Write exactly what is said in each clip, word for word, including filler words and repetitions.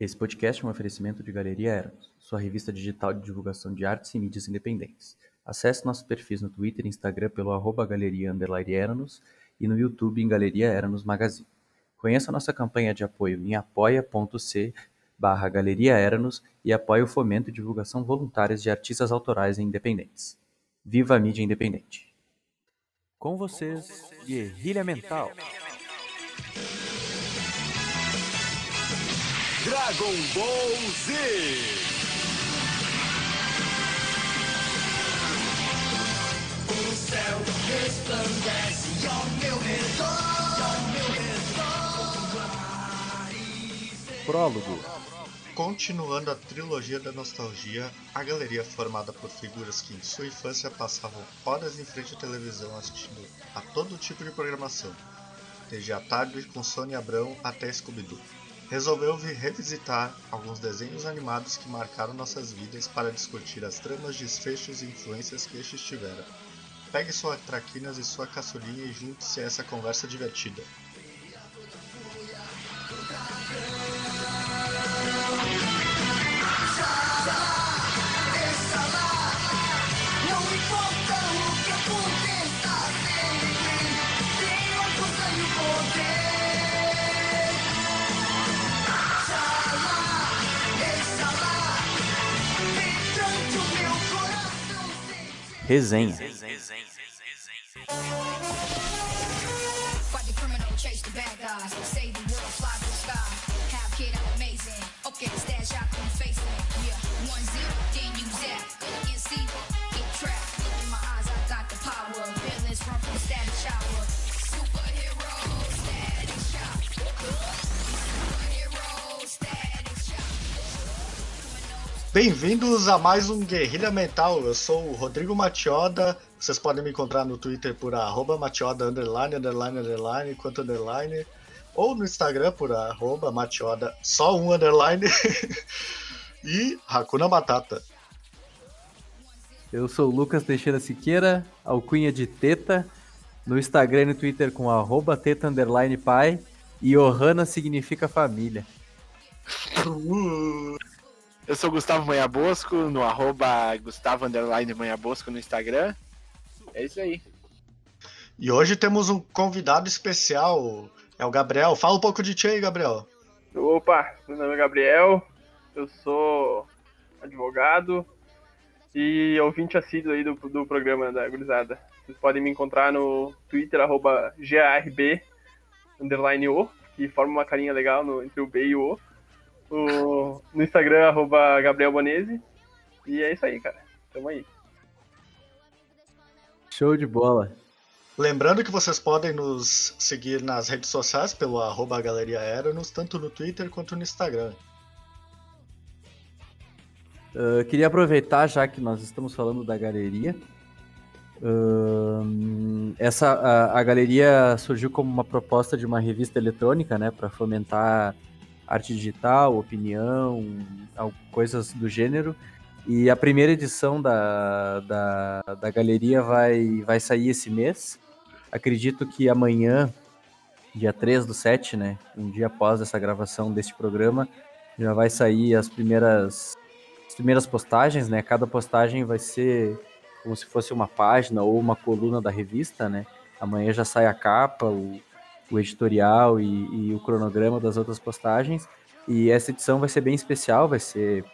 Esse podcast é um oferecimento de Galeria Eranos, sua revista digital de divulgação de artes e mídias independentes. Acesse nossos perfis no Twitter e Instagram pelo arroba Galeria Underline Eranos e no YouTube em Galeria Eranos Magazine. Conheça nossa campanha de apoio em apoia.c barra Galeria Eranos e apoie o fomento e divulgação voluntárias de artistas autorais e independentes. Viva a mídia independente! Com vocês, Guerrilha Mental. Dragon Ball Z. O céu resplandece ao meu redor. Prólogo. Continuando a trilogia da nostalgia, a galeria formada por figuras que em sua infância passavam horas em frente à televisão assistindo a todo tipo de programação, desde A Tarde com Sônia Abrão até Scooby-Doo, resolveu revisitar alguns desenhos animados que marcaram nossas vidas para discutir as tramas, desfechos e influências que estes tiveram. Pegue sua traquinas e sua caçulinha e junte-se a essa conversa divertida. Resenha. Bem-vindos a mais um Guerrilha Mental. Eu sou o Rodrigo Matioda. Vocês podem me encontrar no Twitter por arroba matioda underline, underline, underline, quanto underline, ou no Instagram por arroba matioda só um underline e Hakuna Matata. Eu sou o Lucas Teixeira Siqueira, alcunha de Teta, no Instagram e no Twitter com arroba teta underline pai, e Ohana significa família. Uh. Eu sou o Gustavo Manha Bosco, no arroba Gustavo Underline Manha Bosco no Instagram. É isso aí. E hoje temos um convidado especial, é o Gabriel. Fala um pouco de ti aí, Gabriel. Opa, meu nome é Gabriel, eu sou advogado e ouvinte assíduo aí do, do programa da Gurizada. Vocês podem me encontrar no Twitter, arroba G A R B Underline O, que forma uma carinha legal no, entre o B e o O. O, no Instagram, arroba Gabriel Bonese. E é isso aí, cara. Tamo aí. Show de bola. Lembrando que vocês podem nos seguir nas redes sociais pelo arroba Galeria Eranos, tanto no Twitter quanto no Instagram. Uh, queria aproveitar, já que nós estamos falando da galeria. Uh, essa, a, a galeria surgiu como uma proposta de uma revista eletrônica, né, para fomentar arte digital, opinião, coisas do gênero. E a primeira edição da, da, da galeria vai, vai sair esse mês. Acredito que amanhã, dia três do sete, né, um dia após essa gravação deste programa, já vai sair as primeiras, as primeiras postagens, né? Cada postagem vai ser como se fosse uma página ou uma coluna da revista, né? Amanhã já sai a capa, o o editorial e, e o cronograma das outras postagens, e essa edição vai ser bem especial, vai ser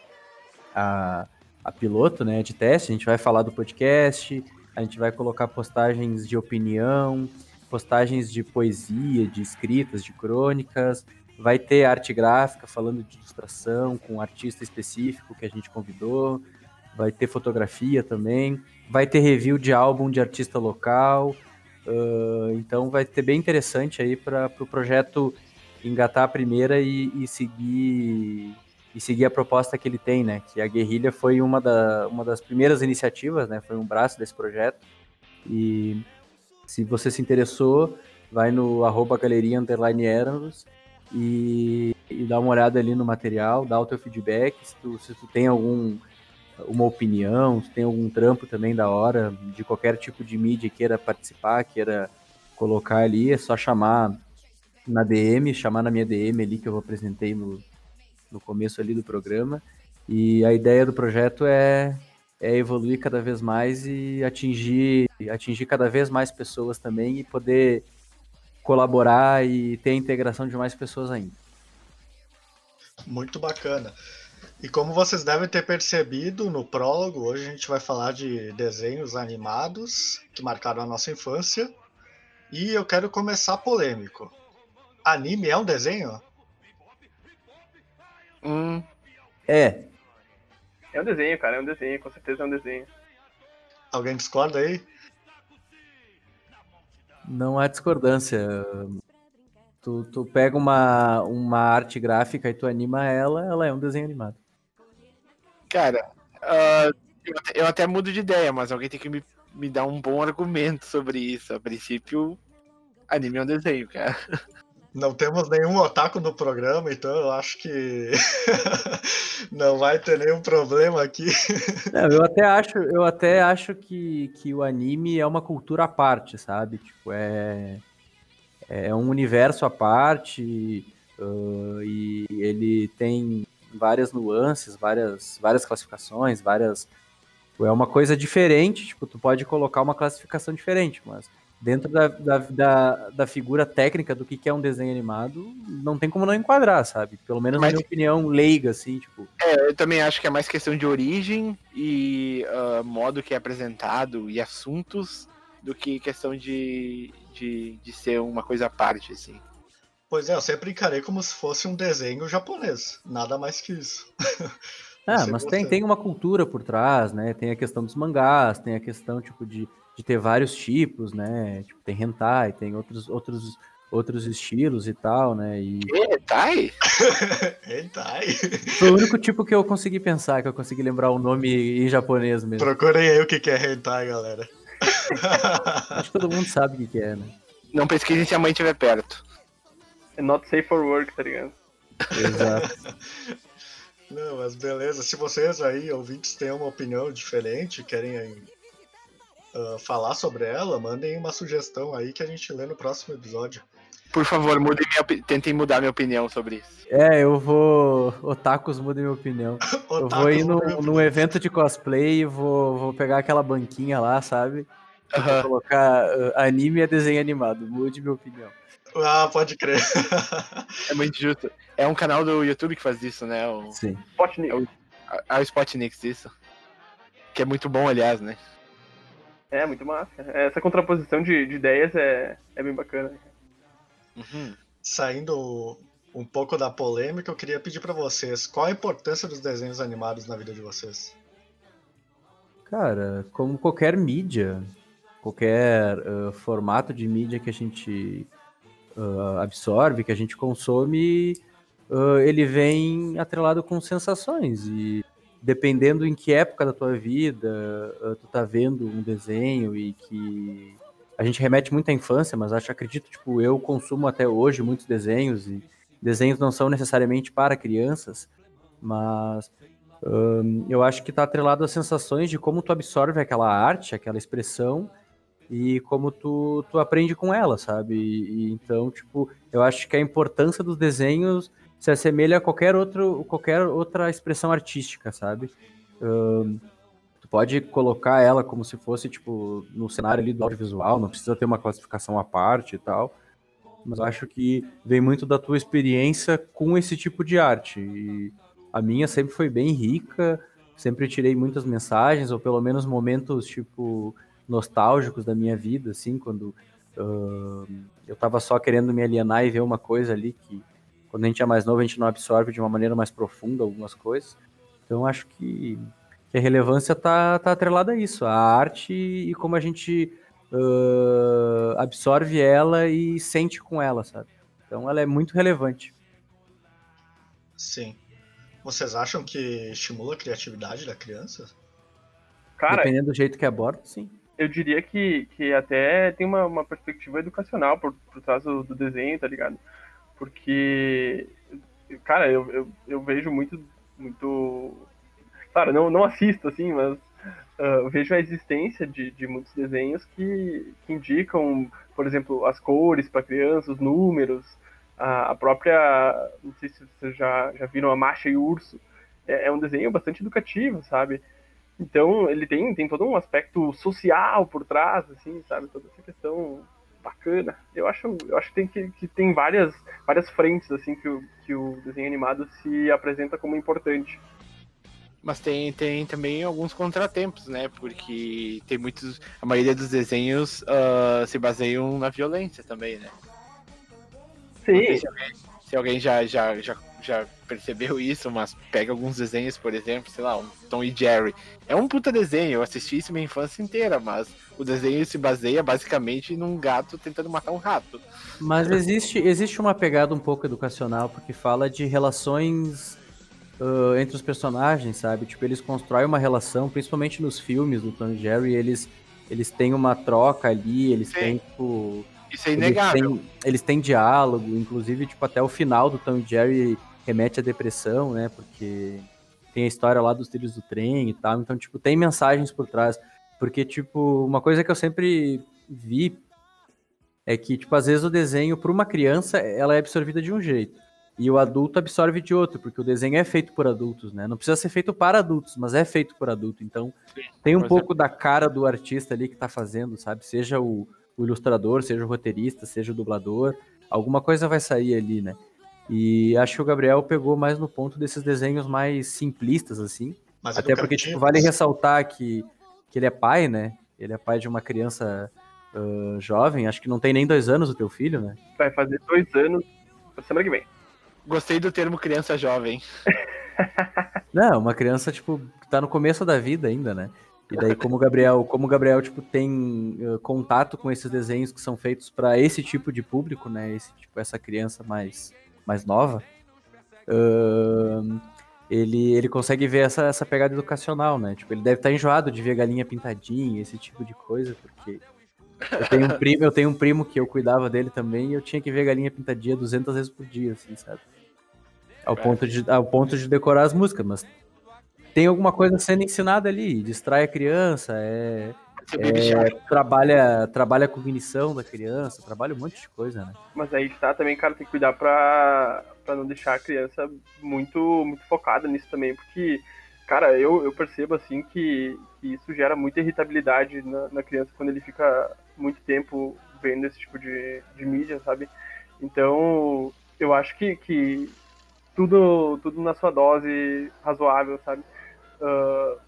a, a piloto, né, de teste. A gente vai falar do podcast, a gente vai colocar postagens de opinião, postagens de poesia, de escritas, de crônicas, vai ter arte gráfica falando de ilustração, com um artista específico que a gente convidou, vai ter fotografia também, vai ter review de álbum de artista local. Uh, então vai ser bem interessante aí para o pro projeto engatar a primeira e, e, seguir, e seguir a proposta que ele tem, né? Que a Guerrilha foi uma, da, uma das primeiras iniciativas, né? Foi um braço desse projeto. E se você se interessou, vai no arroba Galeria Underline Eranos e, e dá uma olhada ali no material, dá o teu feedback, se tu, se tu tem algum... uma opinião, se tem algum trampo também da hora, de qualquer tipo de mídia queira participar, queira colocar ali, é só chamar na D M, chamar na minha D M ali que eu apresentei no, no começo ali do programa, e a ideia do projeto é, é evoluir cada vez mais e atingir, atingir cada vez mais pessoas também e poder colaborar e ter a integração de mais pessoas ainda. Muito bacana. E como vocês devem ter percebido no prólogo, hoje a gente vai falar de desenhos animados que marcaram a nossa infância. E eu quero começar polêmico. Anime é um desenho? Hum. É. É um desenho, cara. É um desenho. Com certeza é um desenho. Alguém discorda aí? Não há discordância. Tu, tu pega uma, uma arte gráfica e tu anima ela, ela é um desenho animado. Cara, uh, eu, eu até mudo de ideia, mas alguém tem que me, me dar um bom argumento sobre isso. A princípio, anime é um desenho, cara. Não temos nenhum otaku no programa, então eu acho que não vai ter nenhum problema aqui. Não, eu até acho, eu até acho que, que o anime é uma cultura à parte, sabe? Tipo, é, é um universo à parte, uh, e ele tem várias nuances, várias, várias classificações, várias... É uma coisa diferente, tipo, tu pode colocar uma classificação diferente, mas... Dentro da, da, da, da figura técnica do que, que é um desenho animado, não tem como não enquadrar, sabe? Pelo menos mas, na minha opinião, leiga, assim, tipo... É, eu também acho que é mais questão de origem e uh, modo que é apresentado e assuntos do que questão de, de, de ser uma coisa à parte, assim. Pois é, eu sempre encarei como se fosse um desenho japonês, nada mais que isso. Ah, mas tem, tem uma cultura por trás, né? Tem a questão dos mangás, tem a questão, tipo, de... de ter vários tipos, né? Tipo, tem hentai, tem outros, outros, outros estilos e tal, né? E... Hentai? Hentai? Foi o único tipo que eu consegui pensar, que eu consegui lembrar o nome em japonês mesmo. Procurem aí o que é hentai, galera. Acho que todo mundo sabe o que é, né? Não pesquisem se a mãe estiver perto. Not safe for work, tá ligado? Exato. Não, mas beleza. Se vocês aí, ouvintes, têm uma opinião diferente, querem aí... Uh, falar sobre ela, mandem uma sugestão aí que a gente lê no próximo episódio. Por favor, mudem minha opi- tentem mudar minha opinião sobre isso. É, eu vou... Otakus, mudem minha opinião. Eu vou ir no, num evento de cosplay e vou, vou pegar aquela banquinha lá, sabe? Uhum. Vou colocar uh, anime é desenho animado. Mude minha opinião. Ah, pode crer. É muito justo. É um canal do YouTube que faz isso, né? O... Sim. Spotnik. É o, é o Spotnik, isso. Que é muito bom, aliás, né? É, muito massa. Essa contraposição de, de ideias é, é bem bacana. Uhum. Saindo um pouco da polêmica, eu queria pedir pra vocês, qual a importância dos desenhos animados na vida de vocês? Cara, como qualquer mídia, qualquer uh, formato de mídia que a gente uh, absorve, que a gente consome, uh, ele vem atrelado com sensações e... Dependendo em que época da tua vida tu tá vendo um desenho e que... A gente remete muito à infância, mas acho, acredito, tipo, eu consumo até hoje muitos desenhos e desenhos não são necessariamente para crianças, mas um, eu acho que tá atrelado às sensações de como tu absorve aquela arte, aquela expressão e como tu, tu aprende com ela, sabe? E, e, então, tipo, eu acho que a importância dos desenhos... se assemelha a qualquer, outro, qualquer outra expressão artística, sabe? Um, tu pode colocar ela como se fosse, tipo, no cenário ali do audiovisual, não precisa ter uma classificação à parte e tal, mas acho que vem muito da tua experiência com esse tipo de arte. E a minha sempre foi bem rica, sempre tirei muitas mensagens, ou pelo menos momentos, tipo, nostálgicos da minha vida, assim, quando um, eu tava só querendo me alienar e ver uma coisa ali que... Quando a gente é mais novo, a gente não absorve de uma maneira mais profunda algumas coisas. Então, acho que, que a relevância está tá atrelada a isso. A arte e como a gente uh, absorve ela e sente com ela, sabe? Então, ela é muito relevante. Sim. Vocês acham que estimula a criatividade da criança? Cara, dependendo do jeito que aborda, sim. Eu diria que, que até tem uma, uma perspectiva educacional por, por trás do, do desenho, tá ligado? Porque, cara, eu, eu, eu vejo muito, muito... Claro, não, não assisto, assim, mas uh, vejo a existência de, de muitos desenhos que, que indicam, por exemplo, as cores para crianças, os números, A, a própria, não sei se vocês já, já viram a Masha e o Urso, é, é um desenho bastante educativo, sabe? Então ele tem, tem todo um aspecto social por trás, assim, sabe? Toda essa questão bacana. Eu acho, eu acho que tem, que, que tem várias, várias frentes, assim, que o, que o desenho animado se apresenta como importante. Mas tem, tem também alguns contratempos, né? Porque tem muitos... A maioria dos desenhos uh, se baseiam na violência também, né? Sim. Se alguém, se alguém já, já, já, já percebeu isso, mas pega alguns desenhos, por exemplo, sei lá, um Tom e Jerry. É um puta desenho, eu assisti isso minha infância inteira, mas o desenho se baseia basicamente num gato tentando matar um rato. Mas existe, existe uma pegada um pouco educacional, porque fala de relações... Uh, entre os personagens, sabe? Tipo, eles constroem uma relação, principalmente nos filmes do Tom e Jerry, eles, eles têm uma troca ali, eles Sim. têm, tipo... Isso é inegável. Eles têm, eles têm diálogo, inclusive, tipo, até o final do Tom e Jerry remete à depressão, né? Porque tem a história lá dos trilhos do trem e tal, então, tipo, tem mensagens por trás. Porque, tipo, uma coisa que eu sempre vi é que, tipo, às vezes o desenho, para uma criança, ela é absorvida de um jeito. E o adulto absorve de outro, porque o desenho é feito por adultos, né? Não precisa ser feito para adultos, mas é feito por adulto. Então, Sim, tem um pouco é. da cara do artista ali que tá fazendo, sabe? Seja o, o ilustrador, seja o roteirista, seja o dublador. Alguma coisa vai sair ali, né? E acho que o Gabriel pegou mais no ponto desses desenhos mais simplistas, assim. Mas até porque, tipo, vale ressaltar que, que ele é pai, né? Ele é pai de uma criança uh, jovem. Acho que não tem nem dois anos o teu filho, né? Vai fazer dois anos na semana que vem. Gostei do termo criança jovem. Não, uma criança, tipo, tá no começo da vida ainda, né? E daí, como o Gabriel, como o Gabriel tipo, tem uh, contato com esses desenhos que são feitos pra esse tipo de público, né? Esse, tipo, essa criança mais, mais nova, uh, ele, ele consegue ver essa, essa pegada educacional, né? Tipo, ele deve estar enjoado de ver galinha pintadinha, esse tipo de coisa, porque... Eu tenho, um primo, eu tenho um primo que eu cuidava dele também e eu tinha que ver galinha pintadinha duzentas vezes por dia, assim, sabe? Ao ponto de, ao ponto de decorar as músicas, mas tem alguma coisa sendo ensinada ali, distrai a criança, é, é, trabalha, trabalha a cognição da criança, trabalha um monte de coisa, né? Mas aí tá também, cara, tem que cuidar pra, pra não deixar a criança muito, muito focada nisso também, porque... Cara, eu, eu percebo, assim, que, que isso gera muita irritabilidade na, na criança quando ele fica muito tempo vendo esse tipo de, de mídia, sabe? Então, eu acho que, que tudo, tudo na sua dose razoável, sabe? Uh,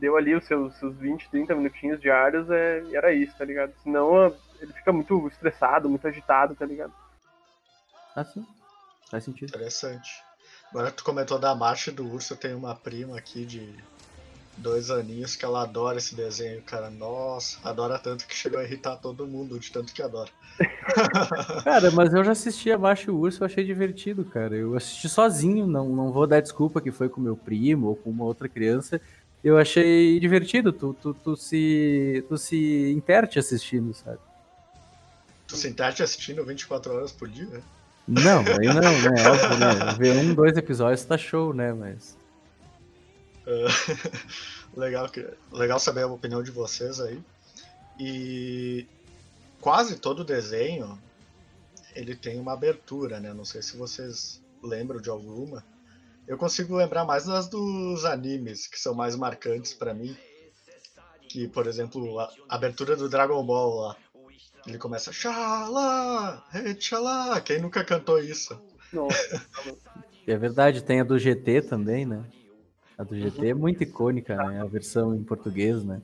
deu ali os seus, seus vinte, trinta minutinhos diários é, e era isso, tá ligado? Senão ele fica muito estressado, muito agitado, tá ligado? Ah, sim. Faz sentido. Interessante. Agora tu comentou da Marcha do Urso, eu tenho uma prima aqui de dois aninhos que ela adora esse desenho, cara. Nossa, adora tanto que chegou a irritar todo mundo, de tanto que adora. Cara, mas eu já assisti a Marcha e o Urso, eu achei divertido, cara. Eu assisti sozinho, não, não vou dar desculpa que foi com meu primo ou com uma outra criança. Eu achei divertido, tu, tu, tu, se, tu se interte assistindo, sabe? Tu se interte assistindo vinte e quatro horas por dia, né? Não, aí não, né? É óbvio, né? Ver um, dois episódios tá show, né? Mas. Uh, legal, legal saber a opinião de vocês aí. E quase todo desenho ele tem uma abertura, né? Não sei se vocês lembram de alguma. Eu consigo lembrar mais das dos animes, que são mais marcantes pra mim. Que, por exemplo, a abertura do Dragon Ball lá. Ele começa, xalá, xalá, quem nunca cantou isso? Nossa. É verdade, tem a do G T também, né? A do G T é muito icônica, né? A versão em português, né?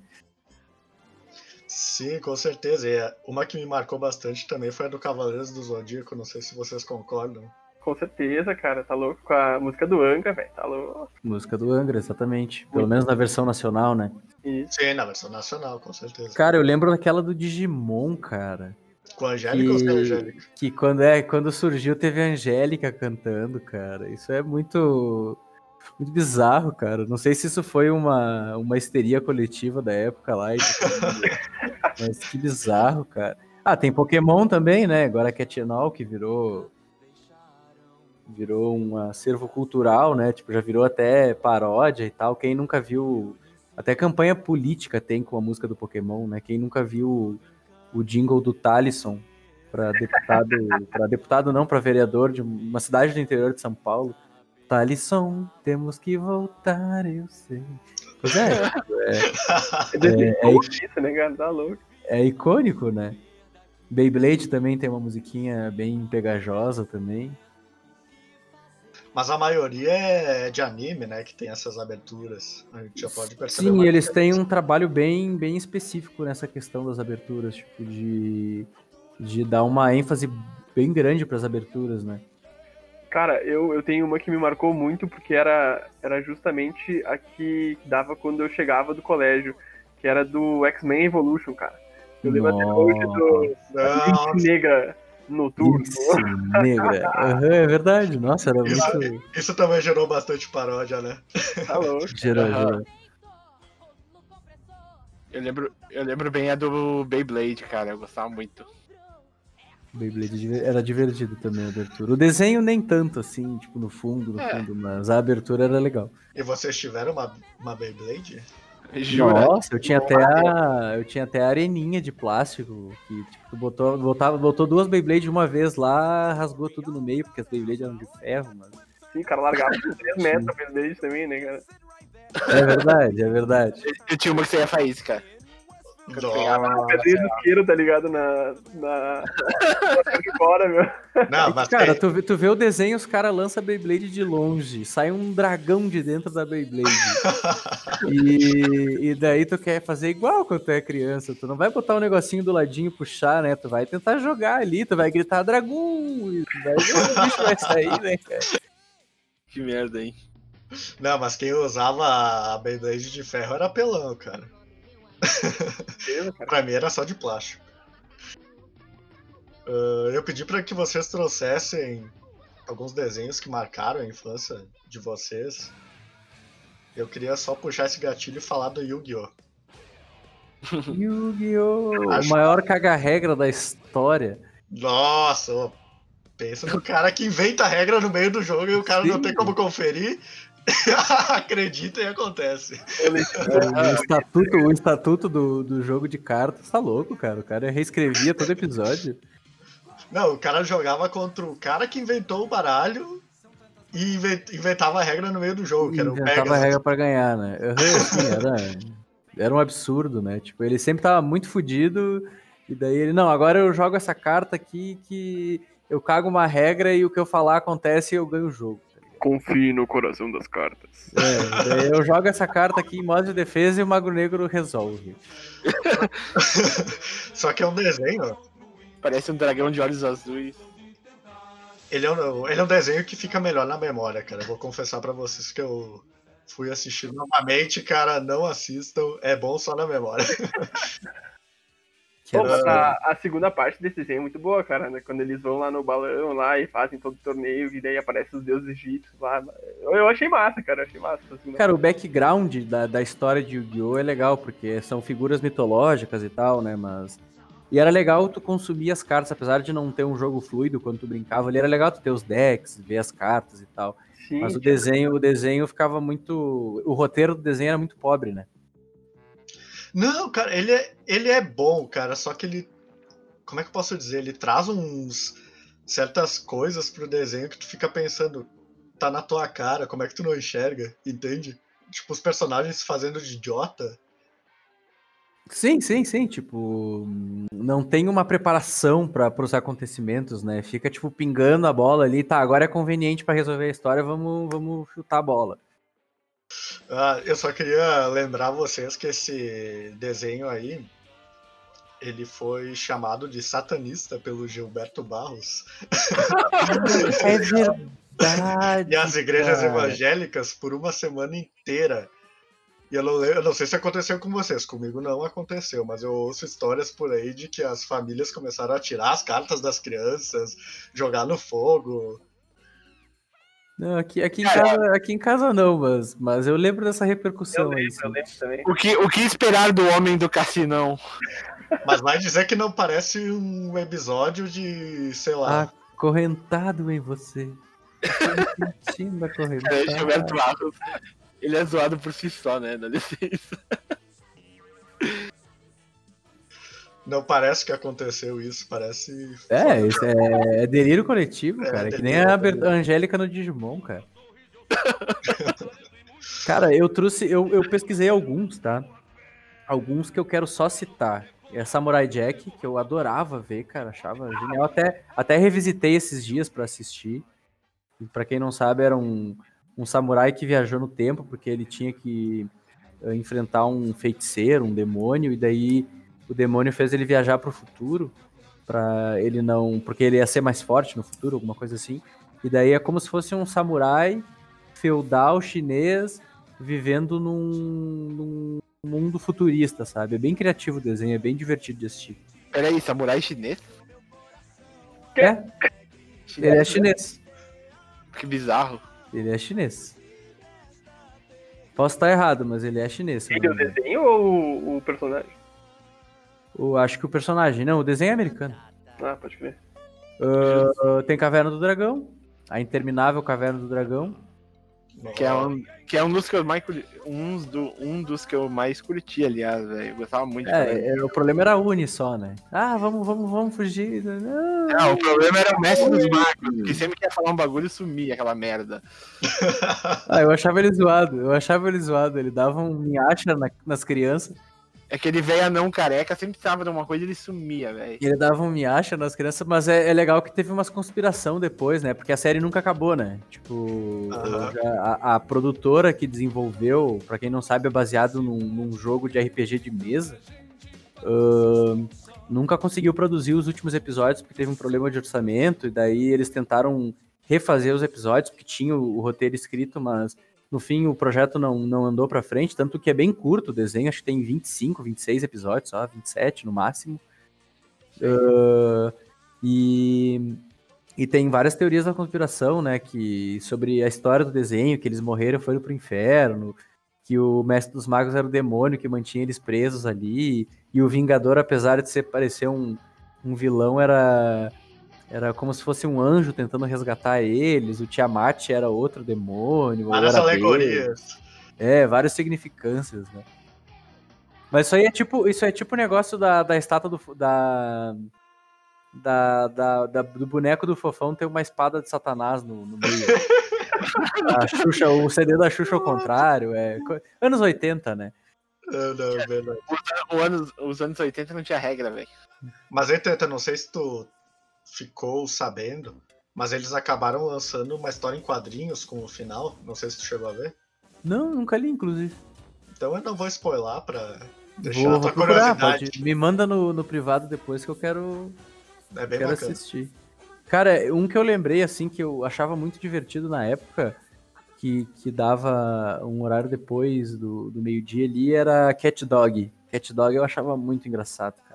Sim, com certeza. E uma que me marcou bastante também foi a do Cavaleiros do Zodíaco, não sei se vocês concordam. Com certeza, cara, tá louco com a música do Angra, velho, tá louco. Música do Angra, exatamente. Pelo menos na versão nacional, né? Sim, na versão nacional, com certeza. Cara, eu lembro daquela do Digimon, cara. Com a Angélica que... ou sem a Angélica? Que quando, é, quando surgiu teve a Angélica cantando, cara. Isso é muito, muito bizarro, cara. Não sei se isso foi uma, uma histeria coletiva da época lá. E de... Mas que bizarro, cara. Ah, tem Pokémon também, né? Agora a Catnall, que virou... virou um acervo cultural, né? Tipo, já virou até paródia e tal. Quem nunca viu... Até campanha política tem com a música do Pokémon, né? Quem nunca viu o jingle do Talisson para deputado, para deputado não, para vereador de uma cidade do interior de São Paulo. Talisson, temos que voltar, eu sei. Pois é. É, é, é, é icônico, né? Beyblade também tem uma musiquinha bem pegajosa também. Mas a maioria é de anime, né? Que tem essas aberturas. A gente já pode perceber. Sim, eles têm um trabalho bem, bem específico nessa questão das aberturas, tipo, de, de dar uma ênfase bem grande para as aberturas, né? Cara, eu, eu tenho uma que me marcou muito, porque era, era justamente a que dava quando eu chegava do colégio, que era do X-Men Evolution, cara. Eu lembro até hoje do Link Negra Noturno. Link Negra. Uhum, é verdade, nossa, era isso, muito... Isso também gerou bastante paródia, né? Tá louco. Gerou, gerou. Eu lembro, eu lembro bem a do Beyblade, cara, eu gostava muito. Beyblade era divertido também a abertura. O desenho nem tanto, assim, tipo, no fundo, no é. fundo, mas a abertura era legal. E vocês tiveram uma, uma Beyblade? Jura? Nossa, eu tinha, até a, eu tinha até a areninha de plástico, que tipo, botou, botava, botou duas Beyblades de uma vez lá, rasgou tudo no meio, porque as Beyblades eram de ferro, mano. Sim, o cara largava de três metros a Beyblade também, né, cara? É verdade, é verdade. Eu tinha uma que você ia fazer isso, cara. Não, isqueiro, tá ligado? Na. na... Fora, meu. Não, mas cara, tu vê, tu vê o desenho, os caras lançam a Beyblade de longe, sai um dragão de dentro da Beyblade. e, e daí tu quer fazer igual quando tu é criança. Tu não vai botar um negocinho do ladinho e puxar, né? Tu vai tentar jogar ali, tu vai gritar dragão, e tu vai ver o bicho vai sair, né, cara? Que merda, hein? Não, mas quem usava a Beyblade de ferro era pelão, cara. Pra mim era só de plástico. uh, Eu pedi pra que vocês trouxessem alguns desenhos que marcaram a infância de vocês. Eu queria só puxar esse gatilho e falar do Yu-Gi-Oh! Yu-Gi-Oh! Acho... O maior caga-regra da história. Nossa, pensa no cara que inventa a regra no meio do jogo e o cara Sim. não tem como conferir. Acredita e acontece. O estatuto, o estatuto do, do jogo de cartas tá louco, cara. O cara reescrevia todo episódio. Não, o cara jogava contra o cara que inventou o baralho e inventava a regra no meio do jogo. Que era o inventava Pegasus. A regra pra ganhar, né? Assim, era, era um absurdo, né? Tipo, ele sempre tava muito fodido e daí ele, não, agora eu jogo essa carta aqui que eu cago uma regra e o que eu falar acontece e eu ganho o jogo. Confie no coração das cartas. É, daí eu jogo essa carta aqui em modo de defesa e o Magro Negro resolve. Só que é um desenho. Parece um dragão de olhos azuis. Ele é um, ele é um desenho que fica melhor na memória, cara. Eu vou confessar pra vocês que eu fui assistir novamente, cara, não assistam. É bom só na memória. Bom, mas a, a segunda parte desse desenho é muito boa, cara, né? Quando eles vão lá no balão lá e fazem todo o torneio e daí aparecem os deuses egípcios lá. Eu, eu achei massa, cara, eu achei massa. Assim, cara, né? O background da, da história de Yu-Gi-Oh! É legal, porque são figuras mitológicas e tal, né, mas... E era legal tu consumir as cartas, apesar de não ter um jogo fluido quando tu brincava ali, era legal tu ter os decks, ver as cartas e tal. Sim, mas o desenho, o desenho ficava muito... O roteiro do desenho era muito pobre, né? Não, cara, ele é, ele é bom, cara, só que ele, como é que eu posso dizer, ele traz uns, certas coisas pro desenho que tu fica pensando, tá na tua cara, como é que tu não enxerga, entende? Tipo, os personagens se fazendo de idiota. Sim, sim, sim, tipo, não tem uma preparação pra, pros acontecimentos, né, fica, tipo, pingando a bola ali, tá, agora é conveniente pra resolver a história, vamos, vamos chutar a bola. Ah, eu só queria lembrar vocês que esse desenho aí, ele foi chamado de satanista pelo Gilberto Barros. É verdade. E as igrejas cara. evangélicas por uma semana inteira. E eu não, eu não sei se aconteceu com vocês, comigo não aconteceu, mas eu ouço histórias por aí de que as famílias começaram a tirar as cartas das crianças, jogar no fogo... Não, aqui, aqui, em casa, aqui em casa não, mas, mas eu lembro dessa repercussão. Eu lembro, aí, eu lembro também. O que, o que esperar do homem do cassinão? Mas vai dizer que não parece um episódio de, sei lá... Acorrentado em você. Sentindo acorrentado. É, Gilberto Barros, ele é zoado por si só, né? Dá licença. Não parece que aconteceu isso, parece... É, isso é, é delírio coletivo, é, cara. É delírio, que nem a Ber- Angélica no Digimon, cara. Cara, eu trouxe... Eu, eu pesquisei alguns, tá? Alguns que eu quero só citar. É Samurai Jack, que eu adorava ver, cara. Achava genial. Até, até revisitei esses dias pra assistir. E pra quem não sabe, era um, um samurai que viajou no tempo, porque ele tinha que enfrentar um feiticeiro, um demônio, e daí... O demônio fez ele viajar pro futuro, pra ele não, porque ele ia ser mais forte no futuro, alguma coisa assim. E daí é como se fosse um samurai feudal chinês vivendo num, num mundo futurista, sabe? É bem criativo o desenho, é bem divertido de assistir. Peraí, samurai chinês? É. Chinês? Ele é chinês. Que bizarro. Ele é chinês. Posso estar errado, mas ele é chinês. Ele é o desenho ou o personagem? O, acho que o personagem, não, o desenho é americano. Ah, pode ver. Uh, tem Caverna do Dragão, a interminável Caverna do Dragão. Que é um, que é um dos que eu mais um do, um dos que eu mais curti, aliás, velho. Eu gostava muito de é, é, o problema era a Uni só, né? Ah, vamos, vamos, vamos fugir. Não, não o problema era o Mestre dos Magos, que sempre quer falar um bagulho e sumia aquela merda. Ah, eu achava ele zoado, eu achava ele zoado, ele dava um Inuyasha na, nas crianças. É que ele veio anão careca, sempre precisava de uma coisa e ele sumia, velho. Ele dava um miacha nas crianças, mas é, é legal que teve umas conspiração depois, né? Porque a série nunca acabou, né? Tipo, uhum. a, a produtora que desenvolveu, pra quem não sabe, é baseado num, num jogo de R P G de mesa. Uh, nunca conseguiu produzir os últimos episódios porque teve um problema de orçamento, e daí eles tentaram refazer os episódios, porque tinha o, o roteiro escrito, mas... No fim, o projeto não, não andou pra frente, tanto que é bem curto o desenho, acho que tem vinte e cinco, vinte e seis episódios, só, vinte e sete no máximo. Uh, e, e tem várias teorias da conspiração, né, que, sobre a história do desenho, que eles morreram e foram pro inferno, que o Mestre dos Magos era o demônio que mantinha eles presos ali, e o Vingador, apesar de ser, parecer um, um vilão, era... Era como se fosse um anjo tentando resgatar eles. O Tiamat era outro demônio. Várias alegorias. É, várias significâncias, né? Mas isso aí é tipo, isso é tipo o negócio da, da estátua do... Da, da, da, da, do boneco do Fofão ter uma espada de Satanás no, no meio. A Xuxa, o C D da Xuxa ao contrário. É, anos oitenta, né? Não, não, verdade. O anos, os anos oitenta não tinha regra, velho. Mas entretanto, não sei se tu... ficou sabendo, mas eles acabaram lançando uma história em quadrinhos com o final, não sei se tu chegou a ver. Não, nunca li, inclusive. Então eu não vou spoiler pra deixar vou, a tua vou procurar, curiosidade. Pode. Me manda no, no privado depois que eu quero, é bem quero assistir. Cara, um que eu lembrei, assim, que eu achava muito divertido na época, que, que dava um horário depois do, do meio-dia ali, era Cat Dog. Cat Dog eu achava muito engraçado, cara.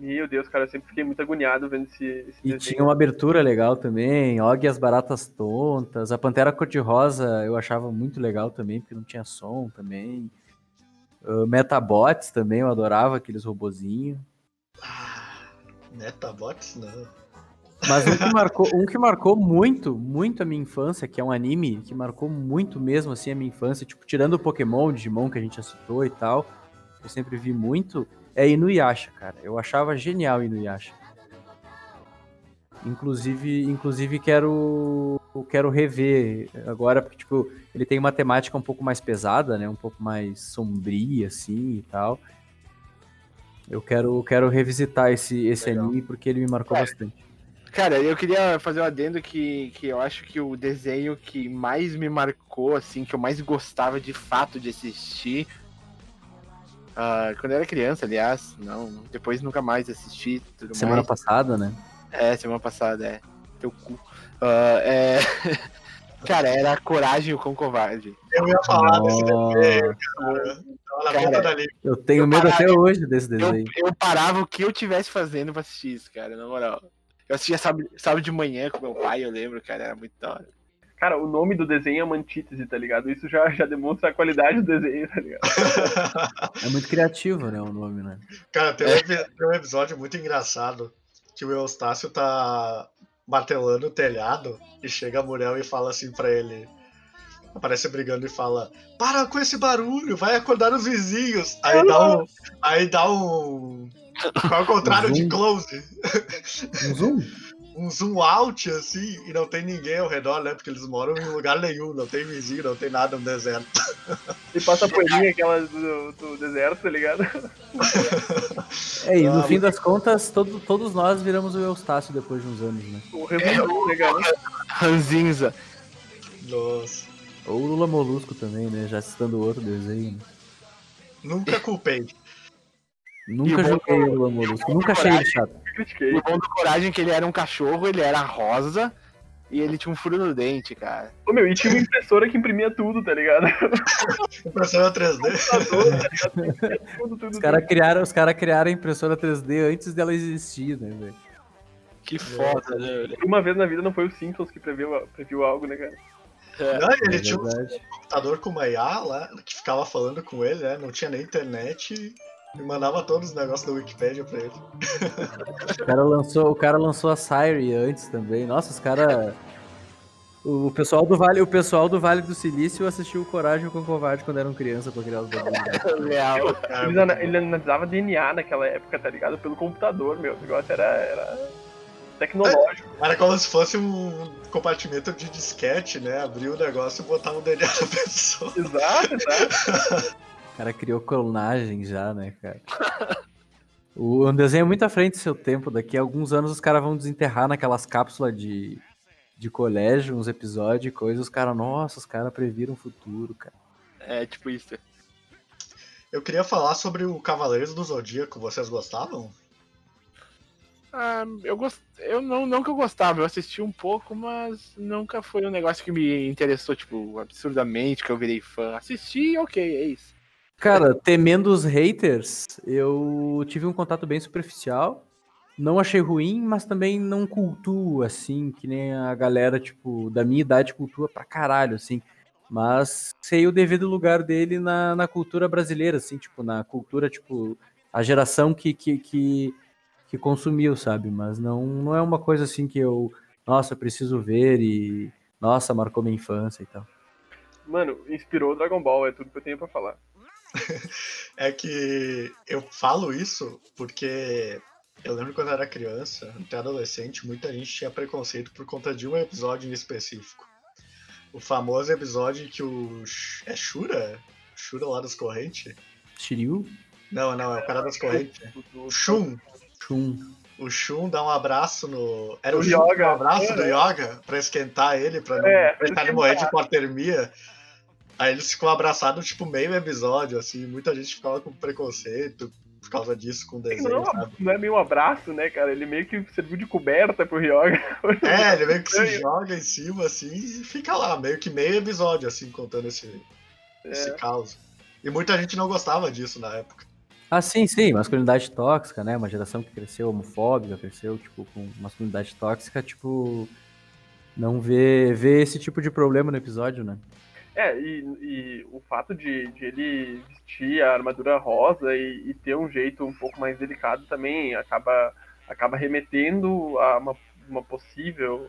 Meu Deus, cara, eu sempre fiquei muito agoniado vendo esse, esse e desenho. E tinha uma abertura legal também, Og e as Baratas Tontas, a Pantera Cor-de-Rosa eu achava muito legal também, porque não tinha som também. Uh, Metabots também, eu adorava aqueles robozinhos. Ah, Metabots não. Mas um que, marcou, um que marcou muito, muito a minha infância, que é um anime que marcou muito mesmo assim a minha infância, tipo, tirando o Pokémon, o Digimon que a gente já citou e tal, eu sempre vi muito... É Inuyasha, cara. Eu achava genial Inuyasha. Inclusive, inclusive quero, quero rever agora, porque tipo, ele tem uma temática um pouco mais pesada, né? Um pouco mais sombria, assim, e tal. Eu quero, quero revisitar esse, esse anime, porque ele me marcou é. bastante. Cara, eu queria fazer um adendo que, que eu acho que o desenho que mais me marcou, assim, que eu mais gostava de fato de assistir... Uh, quando eu era criança, aliás, não, depois nunca mais assisti. Tudo semana mais. passada, né? É, semana passada, é. Teu cu. Uh, é... Cara, era a Coragem e o Cão Covarde. Eu ia falar oh. desse desenho, cara. cara eu tenho eu medo parava, até hoje desse desenho. Eu, eu parava o que eu tivesse fazendo pra assistir isso, cara, na moral. Eu assistia sábado, sábado de manhã com meu pai, eu lembro, cara, era muito da hora. Cara, o nome do desenho é uma antítese, tá ligado? Isso já, já demonstra a qualidade do desenho, tá ligado? É muito criativo, né, o nome, né? Cara, tem um, é. tem um episódio muito engraçado que o Eustácio tá martelando o telhado e chega a Muriel e fala assim pra ele: aparece brigando e fala: para com esse barulho, vai acordar os vizinhos. Aí dá um... Aí dá um... Ao contrário um de close. Um zoom? Um zoom out, assim, e não tem ninguém ao redor, né? Porque eles moram em lugar nenhum, não tem vizinho, não tem nada no deserto. E passa a poeirinha aquelas do, do deserto, tá ligado? É, e no ah, fim das contas, todo, todos nós viramos o Eustácio depois de uns anos, né? O Renan, legal. Ranzinza. Nossa. Ou o Lula Molusco também, né? Já citando outro desenho. Nunca culpei. Nunca joguei o Lula Molusco, nunca achei ele chato. O bom da coragem é que ele era um cachorro, ele era rosa e ele tinha um furo no dente, cara. Ô meu, e tinha uma impressora que imprimia tudo, tá ligado? Impressora três D. Tá ligado? Tudo, tudo, os caras criaram, cara criaram a impressora três D antes dela existir, né, velho? Que foda, né, velho? Uma vez na vida não foi o Simpsons que previu, previu algo, né, cara? É, não, ele é tinha um computador com uma I A lá, que ficava falando com ele, né? Não tinha nem internet e... E mandava todos os negócios da Wikipedia pra ele. O cara lançou, o cara lançou a Siri antes também. Nossa, os caras... O pessoal do Vale, o pessoal do Vale do Silício assistiu o Coragem com o Covarde quando eram criança pra criar os bagulhos. Real. Ele analisava D N A naquela época, tá ligado? Pelo computador, meu. O negócio era... era... tecnológico. Era como se fosse um compartimento de disquete, né? Abria o negócio e botava o D N A da pessoa. Exato, exato. O cara criou clonagem já, né, cara? O desenho é muito à frente do seu tempo. Daqui a alguns anos os caras vão desenterrar naquelas cápsulas de, de colégio, uns episódios e coisas. Os caras, nossa, os caras previram o futuro, cara. É, tipo isso. Eu queria falar sobre o Cavaleiros do Zodíaco. Vocês gostavam? Ah, eu gost... eu não, não que eu gostava. Eu assisti um pouco, mas nunca foi um negócio que me interessou, tipo, absurdamente, que eu virei fã. Assisti, ok, é isso. Cara, temendo os haters, eu tive um contato bem superficial, não achei ruim, mas também não cultuo, assim, que nem a galera, tipo, da minha idade cultua pra caralho, assim, mas sei o devido lugar dele na, na cultura brasileira, assim, tipo, na cultura, tipo, a geração que, que, que, que consumiu, sabe, mas não, não é uma coisa, assim, que eu, nossa, preciso ver e, nossa, marcou minha infância e tal. Mano, inspirou o Dragon Ball, é tudo que eu tenho pra falar. É que eu falo isso porque eu lembro quando eu era criança, até adolescente, muita gente tinha preconceito por conta de um episódio em específico. O famoso episódio que o... é Shura? Shura lá das correntes? Shiryu? Não, não, é o cara das correntes. O Shun. Shun. O Shun dá um abraço no... Era o, o Shun yoga. Um abraço é, do é. Yoga pra esquentar ele, pra é, não tentar ele morrer de hipotermia. Aí eles ficam abraçados, tipo, meio episódio, assim, muita gente ficava com preconceito por causa disso, com desenho, não, sabe? Não é meio um abraço, né, cara? Ele meio que serviu de coberta pro Ryoga. É, ele meio que se joga em cima, assim, e fica lá, meio que meio episódio, assim, contando esse, é. esse caos. E muita gente não gostava disso na época. Ah, sim, sim, masculinidade tóxica, né? Uma geração que cresceu homofóbica, cresceu, tipo, com masculinidade tóxica, tipo, não vê, vê esse tipo de problema no episódio, né? É, e, e o fato de, de ele vestir a armadura rosa e, e ter um jeito um pouco mais delicado também acaba, acaba remetendo a uma, uma possível...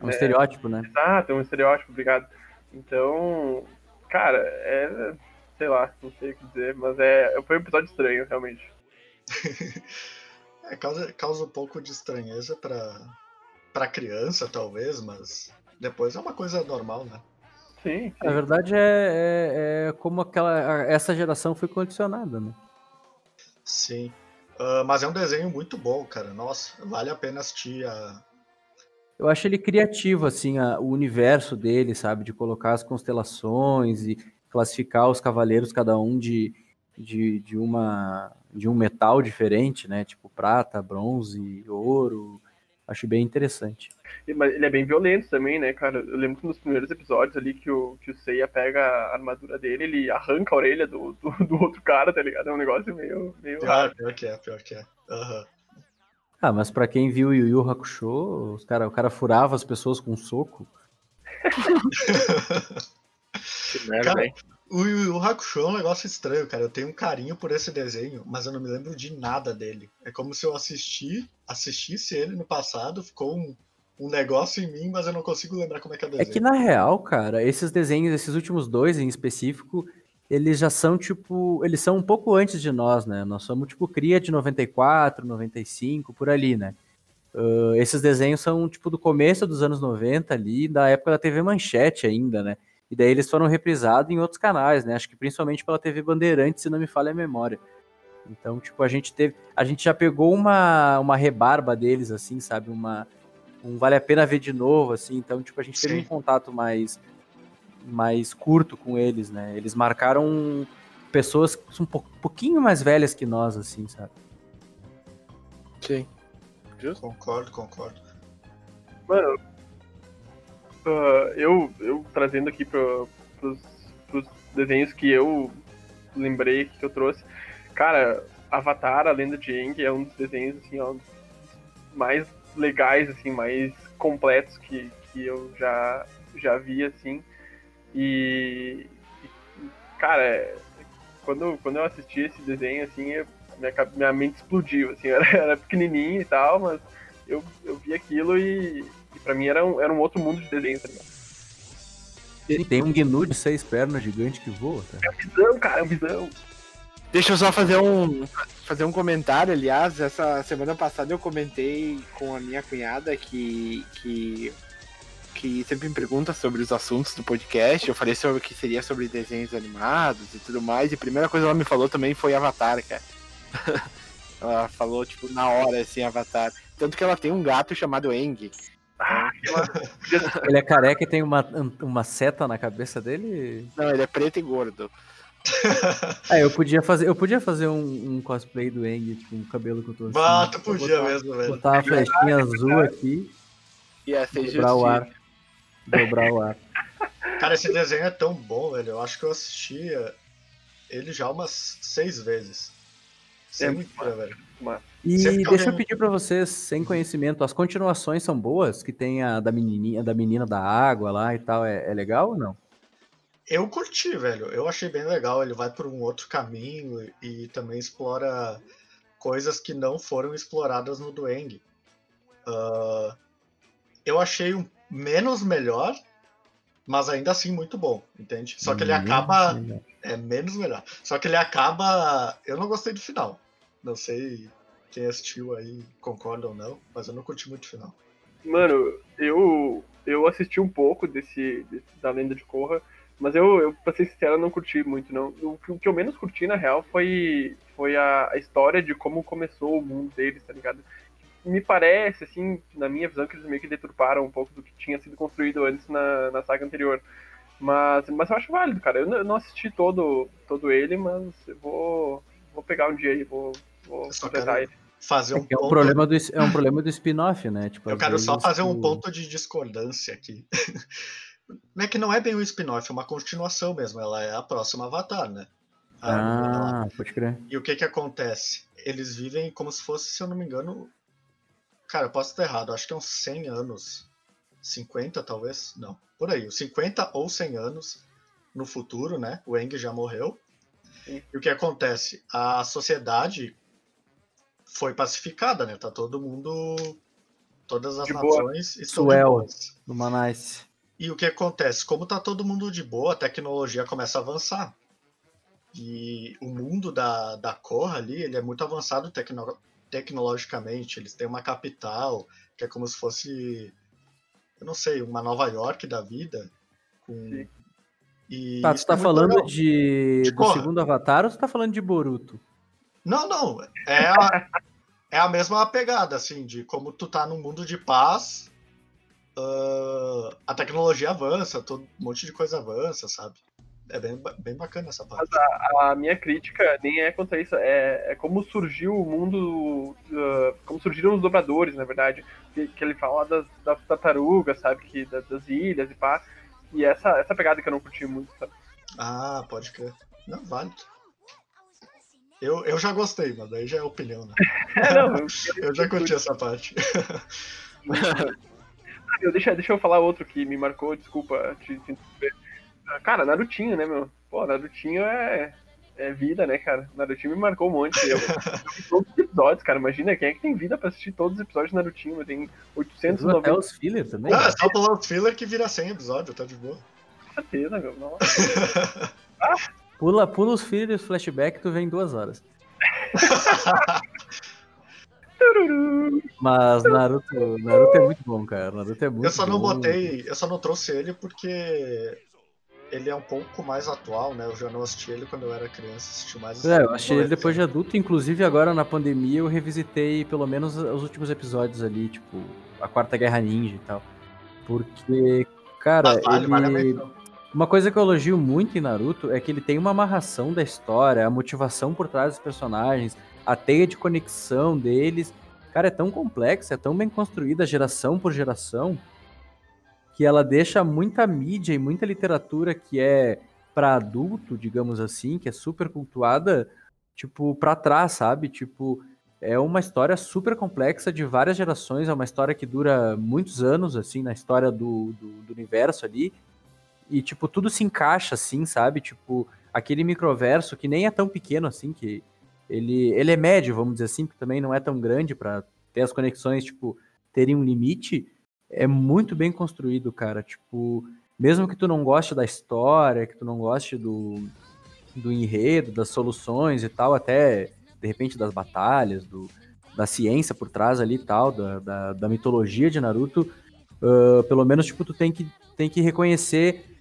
Um né? estereótipo, né? Exato, é um estereótipo, obrigado. Então, cara, é... Sei lá, não sei o que dizer, mas é, foi um episódio estranho, realmente. é, causa, causa um pouco de estranheza pra, pra criança, talvez, mas depois é uma coisa normal, né? Sim, sim. A verdade é, é, é como aquela, essa geração foi condicionada, né? Sim. Uh, mas é um desenho muito bom, cara. Nossa, vale a pena assistir a... Eu acho ele criativo, assim, a, o universo dele, sabe? De colocar as constelações e classificar os cavaleiros, cada um de, de, de, uma, de um metal diferente, né? Tipo prata, bronze, ouro... Acho bem interessante. Mas ele é bem violento também, né, cara? Eu lembro que nos primeiros episódios ali que o, que o Seiya pega a armadura dele, ele arranca a orelha do, do, do outro cara, tá ligado? É um negócio meio... meio... Pior, pior que é, pior que é. Uhum. Ah, mas pra quem viu o Yu Yu Hakusho, os cara, o cara furava as pessoas com um soco. Que merda, cara, hein? O Yu Yu Hakusho é um negócio estranho, cara. Eu tenho um carinho por esse desenho, mas eu não me lembro de nada dele. É como se eu assisti, assistisse ele no passado, ficou um, um negócio em mim, mas eu não consigo lembrar como é que é o desenho. É que na real, cara, esses desenhos, esses últimos dois em específico, eles já são tipo, eles são um pouco antes de nós, né? Nós somos tipo cria de noventa e quatro, noventa e cinco, por ali, né? Uh, esses desenhos são tipo do começo dos anos noventa ali, da época da T V Manchete ainda, né? E daí eles foram reprisados em outros canais, né? Acho que principalmente pela T V Bandeirantes, se não me falha a memória. Então, tipo, a gente teve, a gente já pegou uma, uma rebarba deles, assim, sabe? Uma, um vale a pena ver de novo, assim. Então, tipo, a gente Sim. teve um contato mais, mais curto com eles, né? Eles marcaram pessoas um pouquinho mais velhas que nós, assim, sabe? Sim. Concordo, concordo. Mano, uh, eu, eu trazendo aqui pro, pros, pros desenhos que eu lembrei, que eu trouxe. Cara, Avatar, A Lenda de Aang é um dos desenhos assim, ó, mais legais, assim, mais completos que, que eu já, já vi, assim. E, cara, quando, quando eu assisti esse desenho, assim, eu, Minha, minha mente explodiu, assim, eu era, era pequenininho e tal, mas eu, eu vi aquilo e, e pra mim era um, era um outro mundo de desenho, tá ligado? E tem um gnu de seis pernas gigante que voa, tá? É um bisão, cara, é um bisão. Deixa eu só fazer um, fazer um comentário, aliás, essa semana passada eu comentei com a minha cunhada que, que, que sempre me pergunta sobre os assuntos do podcast, eu falei sobre, que seria sobre desenhos animados e tudo mais, e a primeira coisa que ela me falou também foi Avatar, cara. Ela falou, tipo, na hora, assim, Avatar. Tanto que ela tem um gato chamado Aang. Ah, ela... Ele é careca e tem uma, uma seta na cabeça dele? Não, ele é preto e gordo. Ah, eu podia fazer, eu podia fazer um, um cosplay do Aang, tipo, um cabelo que eu tô assim. Ah, tu podia botar, mesmo, velho. Botar uma flechinha azul aqui e assim, dobrar justiça. o ar. Dobrar o ar. Cara, esse desenho é tão bom, velho. Eu acho que eu assistia ele já umas seis vezes. É muito bom, velho. E sempre deixa eu pedir pra vocês, sem conhecimento, as continuações são boas? Que tem a da menininha, da menina da água lá e tal, é, é legal ou não? Eu curti, velho. Eu achei bem legal. Ele vai por um outro caminho e, e também explora coisas que não foram exploradas no Dueng. Uh, eu achei um menos melhor, mas ainda assim muito bom, entende? Só que ele acaba... É menos melhor. Só que ele acaba... Eu não gostei do final. Não sei quem assistiu aí concorda ou não, mas eu não curti muito o final. Mano, eu, eu assisti um pouco desse, desse da Lenda de Korra, mas eu, eu pra ser sincero, não curti muito, não. O, o que eu menos curti, na real, foi, foi a, a história de como começou o mundo deles, tá ligado? Me parece, assim, na minha visão, que eles meio que deturparam um pouco do que tinha sido construído antes na, na saga anterior. Mas, mas eu acho válido, cara. Eu não, eu não assisti todo, todo ele, mas eu vou... Vou pegar um dia aí, vou, vou completar ele. Fazer um é, ponto... é, um problema do, é um problema do spin-off, né? Tipo, eu quero só fazer que... um ponto de discordância aqui. É que não é bem um spin-off, é uma continuação mesmo. Ela é a próxima Avatar, né? A ah, pode crer. E o que que acontece? Eles vivem como se fosse, se eu não me engano... Cara, eu posso estar errado. Acho que é uns cem anos. cinquenta, talvez? Não. Por aí. cinquenta ou cem anos no futuro, né? O Aang já morreu. Sim. E o que acontece? A sociedade foi pacificada, né? Tá todo mundo... Todas as de nações... Suel, no Manaus. E o que acontece? Como tá todo mundo de boa, a tecnologia começa a avançar. E o mundo da, da Korra ali, ele é muito avançado tecno, tecnologicamente. Eles têm uma capital que é como se fosse... Eu não sei, uma Nova York da vida. Com... E tá, tu tá é falando de, de do segundo Avatar ou tu tá falando de Boruto? Não, não. É a, é a mesma pegada, assim, de como tu tá num mundo de paz, uh, a tecnologia avança, todo, um monte de coisa avança, sabe? É bem, bem bacana essa parte. Mas a, a minha crítica nem é contra isso, é, é como surgiu o mundo, uh, como surgiram os dobradores, na verdade, que, que ele fala das, das tartarugas, sabe, que, das, das ilhas e pá, e essa, essa pegada que eu não curti muito, sabe? Ah, pode crer. Não, vale. Eu, eu já gostei, mas daí já é opinião, né? É, não, eu, eu já curti essa parte. eu, deixa, deixa eu falar outro que me marcou, desculpa te interromper. Cara, Narutinho, né, meu? Pô, Narutinho é... é vida, né, cara? Narutinho me marcou um monte. Eu, eu vi todos os episódios, cara. Imagina, quem é que tem vida pra assistir todos os episódios de Narutinho? Tem oitocentos e noventa... Até os fillers também. Ah, salta lá os fillers que vira cem episódios, tá de boa. Com certeza, meu. Nossa. Ah. Pula, pula os fillers, flashback, tu vem em duas horas. Mas Naruto, Naruto é muito bom, cara. Naruto é muito eu só não bom. botei, eu só não trouxe ele porque ele é um pouco mais atual, né? Eu já não assisti ele quando eu era criança, assisti mais. É, eu achei ele depois de adulto, inclusive agora na pandemia eu revisitei pelo menos os últimos episódios ali, tipo a Quarta Guerra Ninja e tal. Porque, cara, vale, ele... vale uma coisa que eu elogio muito em Naruto é que ele tem uma amarração da história, a motivação por trás dos personagens, a teia de conexão deles. Cara, é tão complexa, é tão bem construída geração por geração, que ela deixa muita mídia e muita literatura que é pra adulto, digamos assim, que é super cultuada, tipo, pra trás, sabe? Tipo, é uma história super complexa de várias gerações, é uma história que dura muitos anos, assim, na história do, do, do universo ali, e, tipo, tudo se encaixa, assim, sabe? Tipo, aquele microverso que nem é tão pequeno, assim, que ele, ele é médio, vamos dizer assim, porque também não é tão grande pra ter as conexões, tipo, terem um limite. É muito bem construído, cara, tipo, mesmo que tu não goste da história, que tu não goste do, do enredo, das soluções e tal, até, de repente, das batalhas, do, da ciência por trás ali e tal, da, da, da mitologia de Naruto, uh, pelo menos, tipo, tu tem que, tem que reconhecer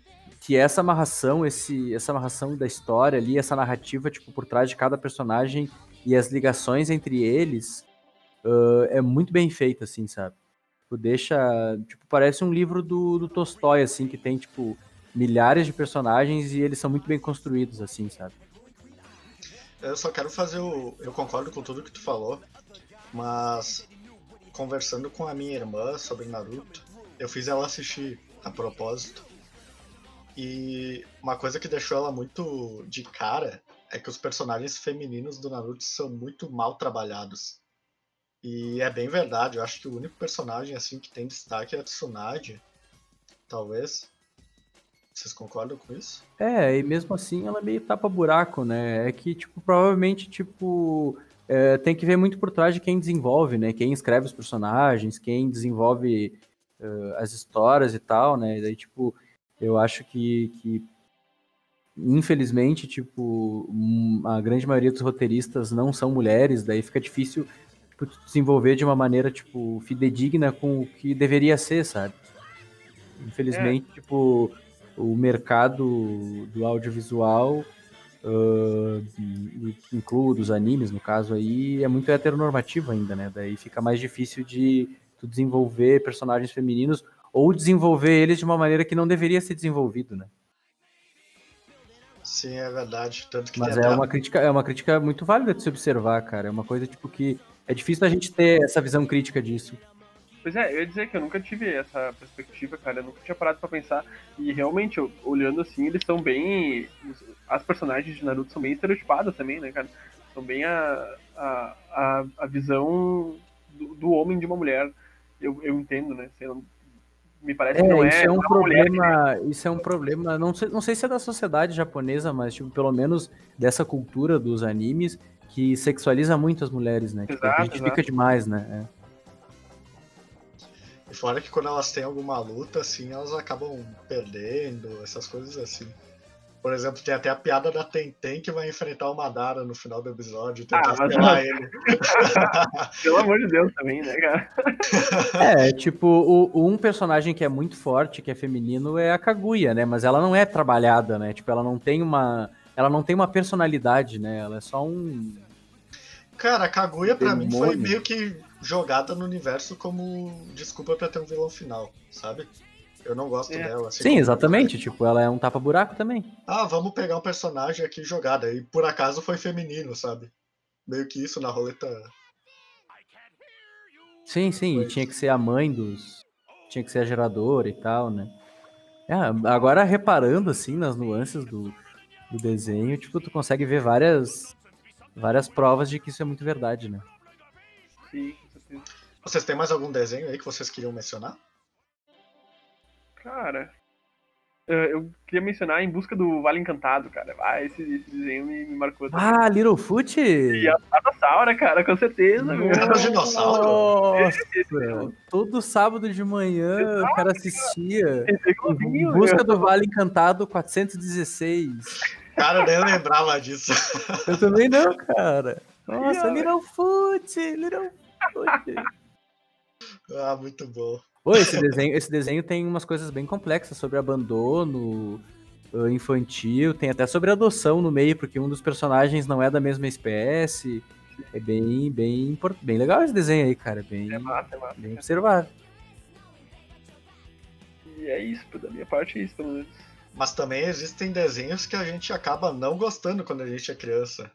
que essa amarração, esse, essa amarração da história ali, essa narrativa, tipo, por trás de cada personagem e as ligações entre eles, uh, é muito bem feita, assim, sabe? Deixa, tipo, parece um livro do, do Tolstói, assim, que tem, tipo, milhares de personagens e eles são muito bem construídos, assim, sabe? Eu só quero fazer o... Eu concordo com tudo que tu falou, mas conversando com a minha irmã sobre Naruto, eu fiz ela assistir a propósito, e uma coisa que deixou ela muito de cara é que os personagens femininos do Naruto são muito mal trabalhados. E é bem verdade, eu acho que o único personagem assim que tem destaque é a Tsunade, talvez. Vocês concordam com isso? É, e mesmo assim ela é meio tapa-buraco, né? É que, tipo, provavelmente, tipo, é, tem que ver muito por trás de quem desenvolve, né? Quem escreve os personagens, quem desenvolve uh, as histórias e tal, né? E daí, tipo, eu acho que, que infelizmente, tipo, a grande maioria dos roteiristas não são mulheres, daí fica difícil... desenvolver de uma maneira, tipo, fidedigna com o que deveria ser, sabe? Infelizmente, é. tipo, o mercado do audiovisual, uh, incluo dos animes, no caso aí, é muito heteronormativo ainda, né? Daí fica mais difícil de tu desenvolver personagens femininos ou desenvolver eles de uma maneira que não deveria ser desenvolvido, né? Sim, é verdade. Tanto que Mas é uma, crítica, é uma crítica muito válida de se observar, cara. É uma coisa, tipo, que é difícil a gente ter essa visão crítica disso. Pois é, eu ia dizer que eu nunca tive essa perspectiva, cara. Eu nunca tinha parado pra pensar. E realmente, olhando assim, eles são bem... As personagens de Naruto são bem estereotipadas também, né, cara? São bem a, a, a, a visão do, do homem de uma mulher. Eu, eu entendo, né? Sei lá, me parece é, que não isso é... é um problema, que... Isso é um problema... Não sei, não sei se é da sociedade japonesa, mas tipo, pelo menos dessa cultura dos animes... que sexualiza muito as mulheres, né? Exato, a gente exato. Fica demais, né? É. E fora que quando elas têm alguma luta, assim, elas acabam perdendo, essas coisas assim. Por exemplo, tem até a piada da Tenten que vai enfrentar o Madara no final do episódio, tentar ah, mas... pegar ele. Pelo amor de Deus também, né, cara? É, tipo, o, um personagem que é muito forte, que é feminino, é a Kaguya, né? Mas ela não é trabalhada, né? Tipo, ela não tem uma... Ela não tem uma personalidade, né? Ela é só um... Cara, a Kaguya, pra mim, foi meio que jogada no universo como desculpa pra ter um vilão final, sabe? Eu não gosto é. dela. Assim, sim, exatamente. Tipo, ela é um tapa-buraco também. Ah, vamos pegar um personagem aqui jogada. E por acaso foi feminino, sabe? Meio que isso na roleta... Sim, sim. Foi. E tinha que ser a mãe dos... Tinha que ser a geradora e tal, né? É, agora, reparando, assim, nas nuances do... do desenho, tipo, tu consegue ver várias várias provas de que isso é muito verdade, né? Sim, com certeza. Vocês têm mais algum desenho aí que vocês queriam mencionar? Cara, eu queria mencionar Em Busca do Vale Encantado, cara. Ah, esse, esse desenho me, me marcou também. Ah, Littlefoot? E a Dinossauro, cara, com certeza. Nossa, dinossauro. Todo sábado de manhã Exato, o cara assistia. Cara. Em Busca do Vale Encantado quatrocentos e dezesseis. Cara, nem eu lembrava disso. Eu também não, cara. Nossa, Littlefoot, Littlefoot. Ah, muito bom. Pô, esse desenho, esse desenho tem umas coisas bem complexas sobre abandono infantil, tem até sobre adoção no meio, porque um dos personagens não é da mesma espécie. É bem, bem, bem legal esse desenho aí, cara. Bem, é massa, é massa, bem observado. E é isso, da minha parte é isso, pelo menos. Mas também existem desenhos que a gente acaba não gostando quando a gente é criança.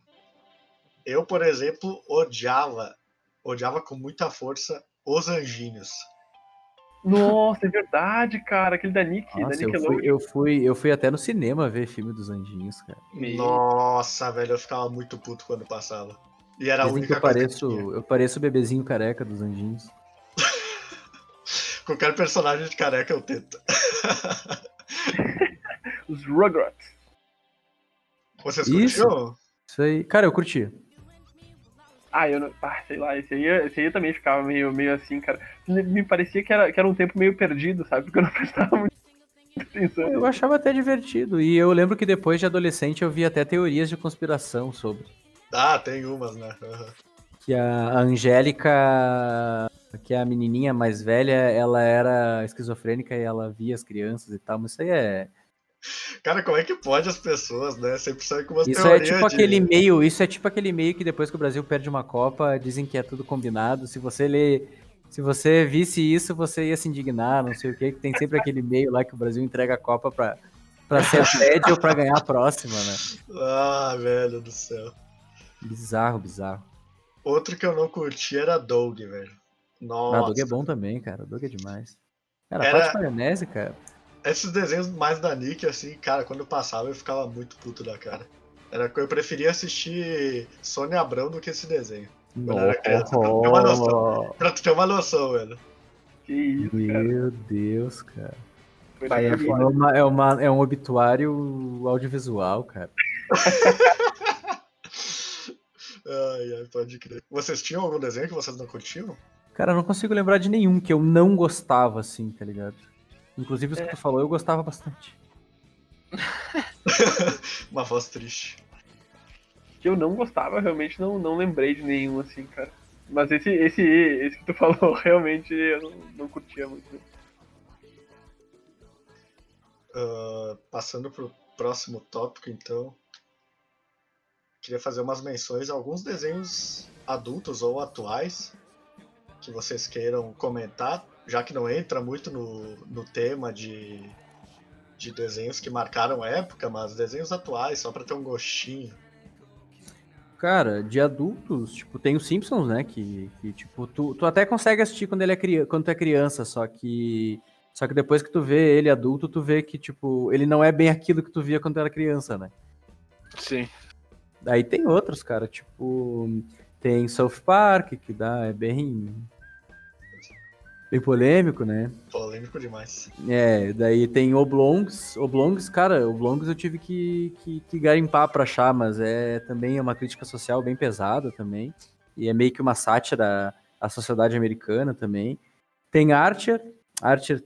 Eu, por exemplo, odiava, odiava com muita força Os Anjinhos. Nossa, é verdade, cara. Aquele da Nick. Nossa, da Nick eu, fui, eu, fui, eu fui até no cinema ver filme dos Anjinhos, cara. Nossa, velho, eu ficava muito puto quando passava. E era a única eu coisa pareço, que eu Eu pareço o bebezinho careca dos Anjinhos. Qualquer personagem de careca eu tento. Os Rugrats. Vocês curtiram? Isso aí. Cara, eu curti. Ah, eu não... Ah, sei lá, esse aí, esse aí eu também ficava meio, meio assim, cara. Me parecia que era, que era um tempo meio perdido, sabe? Porque eu não prestava muito atenção. Eu achava até divertido. E eu lembro que depois de adolescente eu vi até teorias de conspiração sobre. Ah, tem umas, né? Uhum. Que a Angélica, que a menininha mais velha, ela era esquizofrênica e ela via as crianças e tal, mas isso aí é... Cara, como é que pode as pessoas, né? Sempre sai com umas isso teorias é tipo de... aquele e-mail, isso é tipo aquele e-mail que depois que o Brasil perde uma Copa, dizem que é tudo combinado. Se você lê, se você visse isso, você ia se indignar, não sei o que, que tem sempre aquele e-mail lá que o Brasil entrega a Copa pra, pra ser a sede ou pra ganhar a próxima, né? Ah, velho do céu. Bizarro, bizarro. Outro que eu não curti era Doug, velho. Nossa. Ah, Doug é bom também, cara. Doug é demais. Cara, era... a parte de maionese, cara. Esses desenhos mais da Nick, assim, cara, quando eu passava eu ficava muito puto da cara. Era, eu preferia assistir Sônia Abrão do que esse desenho. Quando era criança, pra tu ter uma noção. Pra tu ter uma noção, velho. Que isso, Meu cara. Meu Deus, cara. Pai, é, uma, é, uma, é um obituário audiovisual, cara. Ai, ai, pode crer. Vocês tinham algum desenho que vocês não curtiam? Cara, eu não consigo lembrar de nenhum que eu não gostava, assim, tá ligado? Inclusive, os é. que tu falou, eu gostava bastante. Uma voz triste. Que eu não gostava, realmente não, não lembrei de nenhum, assim, cara. Mas esse, esse, esse que tu falou, realmente, eu não, não curtia muito. Uh, passando pro próximo tópico, então. Queria fazer umas menções a alguns desenhos adultos ou atuais que vocês queiram comentar. Já que não entra muito no, no tema de, de desenhos que marcaram a época, mas desenhos atuais, só pra ter um gostinho. Cara, de adultos, tipo, tem o Simpsons, né, que, que tipo, tu, tu até consegue assistir quando, ele é cri- quando tu é criança, só que, só que depois que tu vê ele adulto, tu vê que, tipo, ele não é bem aquilo que tu via quando tu era criança, né? Sim. Daí tem outros, cara, tipo, tem South Park, que dá, é bem... bem polêmico, né? Polêmico demais. É, daí tem Oblongs. Oblongs, cara, Oblongs eu tive que, que, que garimpar pra achar, mas é também é uma crítica social bem pesada também. E é meio que uma sátira à sociedade americana também. Tem Archer. Archer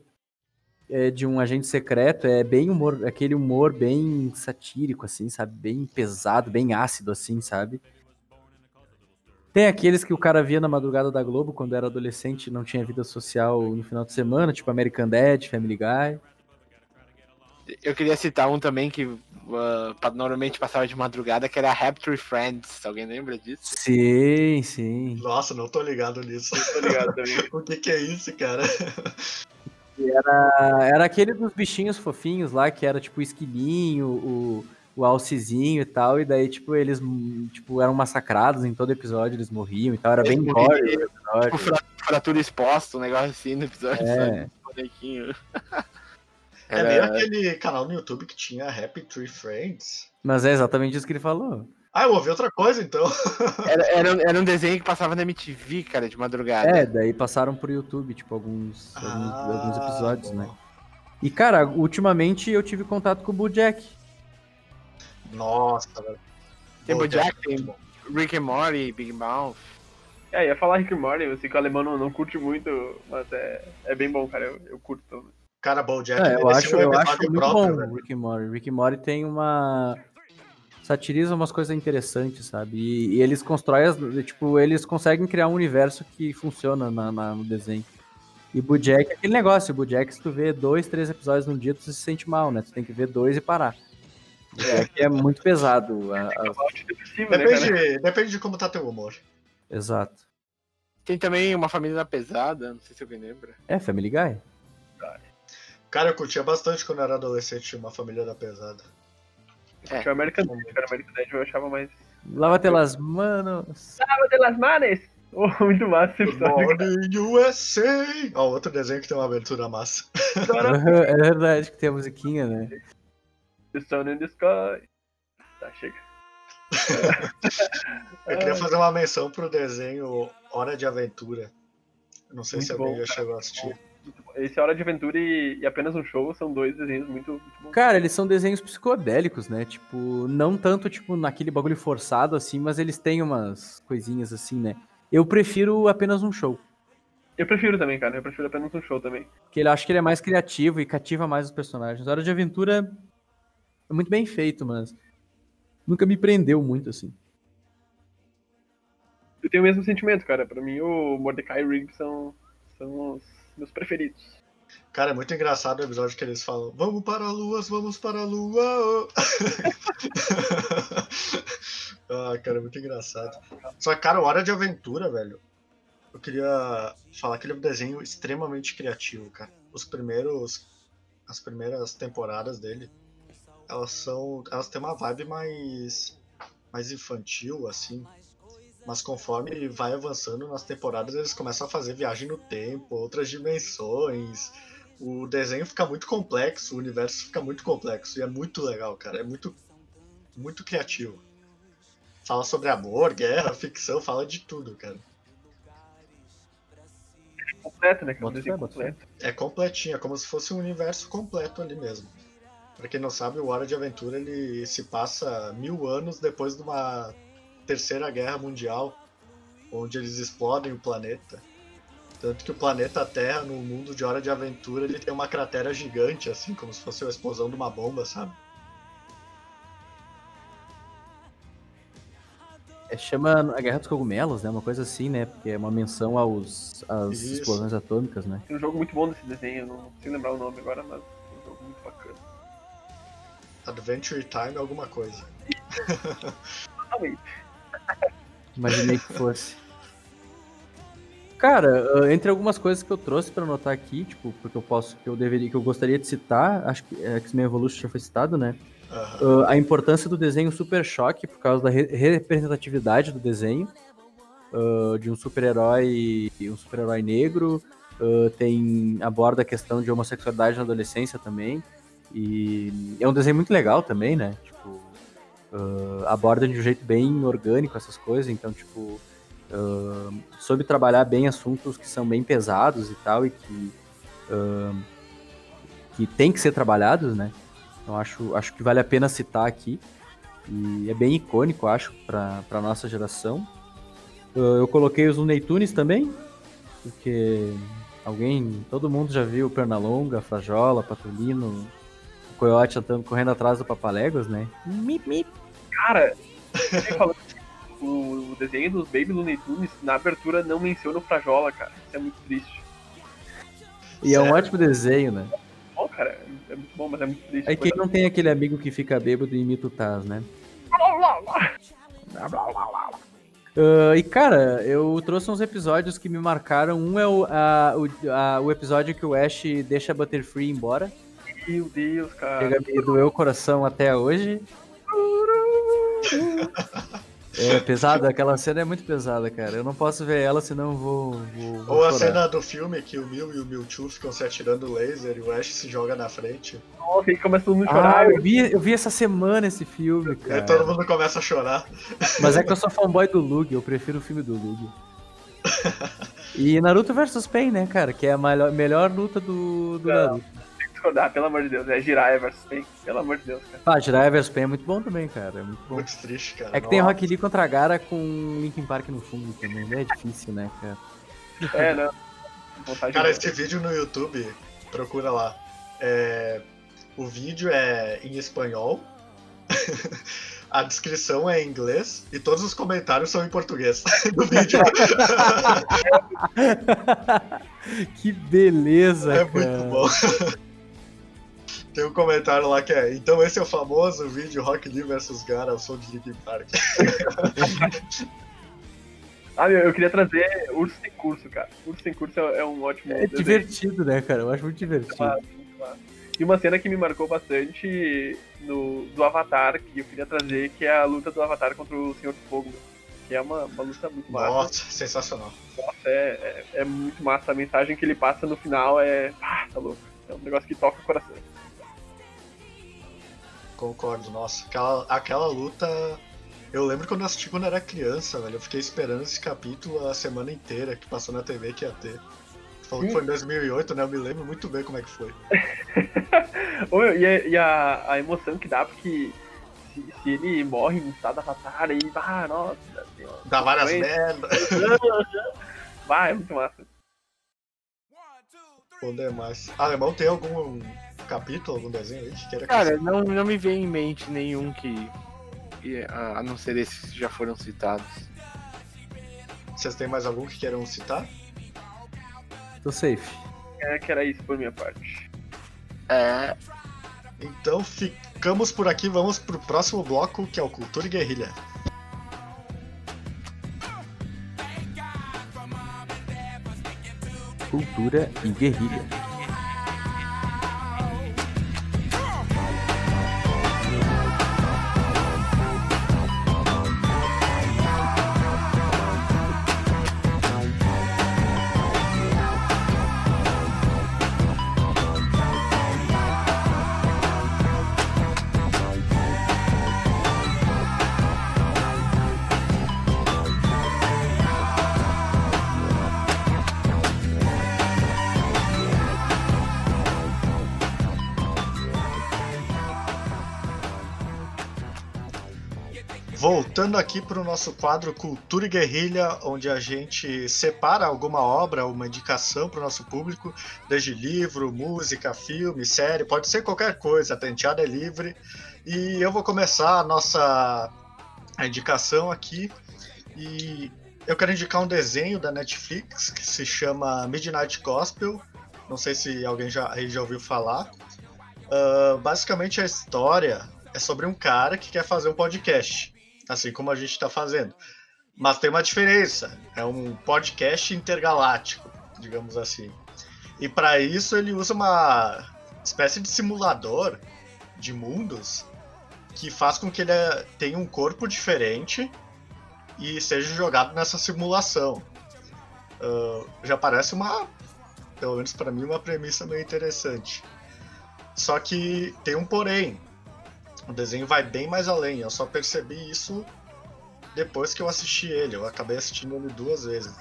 é de um agente secreto, é bem humor, aquele humor bem satírico, assim, sabe? Bem pesado, bem ácido, assim, sabe? Tem aqueles que o cara via na madrugada da Globo quando era adolescente e não tinha vida social no final de semana, tipo American Dad, Family Guy. Eu queria citar um também que uh, normalmente passava de madrugada, que era Rapture Friends. Alguém lembra disso? Sim, sim. Nossa, não tô ligado nisso. Não tô ligado também. O que que é isso, cara? Era, era aquele dos bichinhos fofinhos lá, que era tipo o esquilinho, o... o alcizinho e tal, e daí, tipo, eles tipo, eram massacrados em todo episódio, eles morriam e tal, era eles bem gore. Tipo, fratura exposta, um negócio assim no episódio, é. Sabe? É era... meio aquele canal no YouTube que tinha Happy Tree Friends. Mas é exatamente isso que ele falou. Ah, eu ouvi outra coisa, então. Era, era, era um desenho que passava na M T V, cara, de madrugada. É, daí passaram pro YouTube, tipo, alguns, ah, alguns, alguns episódios, bom. Né? E, cara, ultimamente eu tive contato com o BoJack. Nossa, velho. Tem BoJack, tem Rick and Morty, Big Mouth. É, ia falar Rick and Morty, eu sei que o alemão não, não curte muito, mas é, é bem bom, cara, eu, eu curto. Cara, BoJack... É, eu acho, eu acho muito próprio, bom o Rick and Morty. Rick and Morty tem uma... satiriza umas coisas interessantes, sabe? E, e eles constroem, as, tipo, eles conseguem criar um universo que funciona na, na, no desenho. E BoJack é aquele negócio, BoJack, se tu vê dois, três episódios num dia, tu se sente mal, né? Tu tem que ver dois e parar. BoJack é muito pesado. A, a... Depende, né, depende de como tá teu humor. Exato. Tem também Uma Família Pesada, não sei se alguém lembra. É, Family Guy. Cara, eu curtia bastante quando eu era adolescente Uma Família da Pesada. É. Tinha o American Dad, cara, American Dad eu achava mais... Lávate las manos. Lávate las manos. Oh, muito massa esse episódio. Good Morning U S A. Ó, outro desenho que tem uma abertura massa. É verdade que tem a musiquinha, né? The Sun in the Sky. Tá, chega. Eu queria fazer uma menção pro desenho Hora de Aventura. Não sei muito se alguém já chegou a assistir. Esse Hora de Aventura e, e Apenas um Show são dois desenhos muito, muito bons. Cara, eles são desenhos psicodélicos, né? Tipo, não tanto tipo naquele bagulho forçado assim, mas eles têm umas coisinhas assim, né? Eu prefiro Apenas um Show. Eu prefiro também, cara. Eu prefiro Apenas um Show também. Porque ele acho que ele é mais criativo e cativa mais os personagens. Hora de Aventura é muito bem feito, mas nunca me prendeu muito assim. Eu tenho o mesmo sentimento, cara. Pra mim, o Mordecai e o Rigby são, são os meus preferidos. Cara, é muito engraçado o episódio que eles falam: vamos para a lua, vamos para a lua. Ah, cara, é muito engraçado. Só que, cara, Hora de Aventura, velho, eu queria falar que ele é um desenho extremamente criativo, cara. Os primeiros... As primeiras temporadas dele, elas são... Elas têm uma vibe mais... Mais infantil, assim. Mas conforme vai avançando nas temporadas, eles começam a fazer viagem no tempo, outras dimensões. O desenho fica muito complexo, o universo fica muito complexo. E é muito legal, cara. É muito... Muito criativo. Fala sobre amor, guerra, ficção, fala de tudo, cara. É completo, né? É completo. É completinho, é como se fosse um universo completo ali mesmo. Pra quem não sabe, o Hora de Aventura, ele se passa mil anos depois de uma terceira guerra mundial, onde eles explodem o planeta. Tanto que o planeta Terra, no mundo de Hora de Aventura, ele tem uma cratera gigante, assim, como se fosse a explosão de uma bomba, sabe? Chama a Guerra dos Cogumelos, né? Uma coisa assim, né? Porque é uma menção aos, às Isso. explosões atômicas, né? Tem um jogo muito bom desse desenho, não consigo lembrar o nome agora, mas é um jogo muito bacana. Adventure Time é alguma coisa. Imaginei que fosse. Cara, entre algumas coisas que eu trouxe pra anotar aqui, tipo, porque eu posso, que eu deveria, que eu gostaria de citar, acho que X-Men Evolution já foi citado, né? Uhum. Uh, a importância do desenho Super Choque por causa da re- representatividade do desenho, uh, de um super-herói, um super-herói negro, uh, tem, aborda a questão de homossexualidade na adolescência também, e é um desenho muito legal também, né? Tipo, uh, aborda de um jeito bem orgânico essas coisas, então, tipo, uh, soube trabalhar bem assuntos que são bem pesados e tal, e que, uh, que tem que ser trabalhados, né? Então acho, acho que vale a pena citar aqui. E é bem icônico, acho, pra, pra nossa geração. Eu, eu coloquei os Looney Tunes também, porque alguém, todo mundo já viu Pernalonga, Frajola, Patolino, o Coyote correndo atrás do Papaléguas, né? Mip, mip. Cara, o desenho dos Baby Looney Tunes na abertura não menciona o Frajola, cara. Isso é muito triste. E Sério? É um ótimo desenho, né? Bom, cara, é muito bom, mas é muito triste. É quem não tem aquele amigo que fica bêbado e imita o Taz, né? Uh, e, cara, eu trouxe uns episódios que me marcaram. Um é o, a, o, a, o episódio que o Ash deixa a Butterfree embora. Meu Deus, cara. Chega, me doeu o coração até hoje. É pesada, aquela cena é muito pesada, cara. Eu não posso ver ela, senão eu vou, vou, vou Ou a chorar. Cena do filme que o Mew e o Mewtwo ficam se atirando laser e o Ash se joga na frente. Nossa, e começa todo mundo a chorar. Ah, eu vi, eu vi essa semana esse filme, cara. E todo mundo começa a chorar. Mas é que eu sou fanboy do Lugia, eu prefiro o filme do Lugia. E Naruto versus. Pain, né, cara? Que é a melhor, melhor luta do, do Naruto. discordar, pelo amor de Deus. É Jiraiya versus. Pain, pelo amor de Deus, cara. Ah, Jiraiya versus. Pain é muito bom também, cara. É muito bom. Muito triste, cara. É que não tem acho. Rock Lee contra a Gara com Linkin Park no fundo também. É difícil, né, cara? É, não. Vontade cara, de... esse vídeo no YouTube, procura lá. É... O vídeo é em espanhol, a descrição é em inglês e todos os comentários são em português do vídeo. Que beleza, é cara. É muito bom. Tem um comentário lá que é: então esse é o famoso vídeo Rock Lee versus. Gara, o som de Linkin Park. Ah, meu, eu queria trazer Urso Sem Curso, cara. Urso Sem Curso é um ótimo É desenho. Divertido, né, cara? Eu acho muito divertido. Claro, claro. E uma cena que me marcou bastante no, do Avatar, que eu queria trazer, que é a luta do Avatar contra o Senhor do Fogo, que é uma, uma luta muito massa. Nossa, sensacional. Nossa, é, é, é muito massa. A mensagem que ele passa no final é... Ah, tá louco. É um negócio que toca o coração. Concordo, nossa. Aquela, aquela luta... Eu lembro quando eu assisti quando era criança, velho. Eu fiquei esperando esse capítulo a semana inteira que passou na T V que ia ter. Tu falou que foi em dois mil e oito, né? Eu me lembro muito bem como é que foi. E a, e a, a emoção que dá, porque se, se ele morre em estado avatar, aí, ah, nossa. Dá várias merdas. Vai, é muito massa. Pô, demais. Alemão, tem algum capítulo, algum desenho aí que queira... Cara, que... não, não me vem em mente nenhum que... a não ser esses que já foram citados. Vocês têm mais algum que queiram citar? Tô safe. É que era isso por minha parte. É. Então ficamos por aqui, vamos pro próximo bloco, que é o Cultura e Guerrilha. Cultura e Guerrilha. Voltando aqui para o nosso quadro Cultura e Guerrilha, onde a gente separa alguma obra, uma indicação para o nosso público, desde livro, música, filme, série, pode ser qualquer coisa, a penteada é livre. E eu vou começar a nossa indicação aqui, e eu quero indicar um desenho da Netflix que se chama Midnight Gospel, não sei se alguém já, já ouviu falar. Uh, basicamente a história é sobre um cara que quer fazer um podcast, assim como a gente está fazendo. Mas tem uma diferença, é um podcast intergaláctico, digamos assim. E para isso ele usa uma espécie de simulador de mundos que faz com que ele tenha um corpo diferente e seja jogado nessa simulação. Uh, já parece uma, pelo menos para mim, uma premissa meio interessante. Só que tem um porém. O desenho vai bem mais além, eu só percebi isso depois que eu assisti ele, eu acabei assistindo ele duas vezes.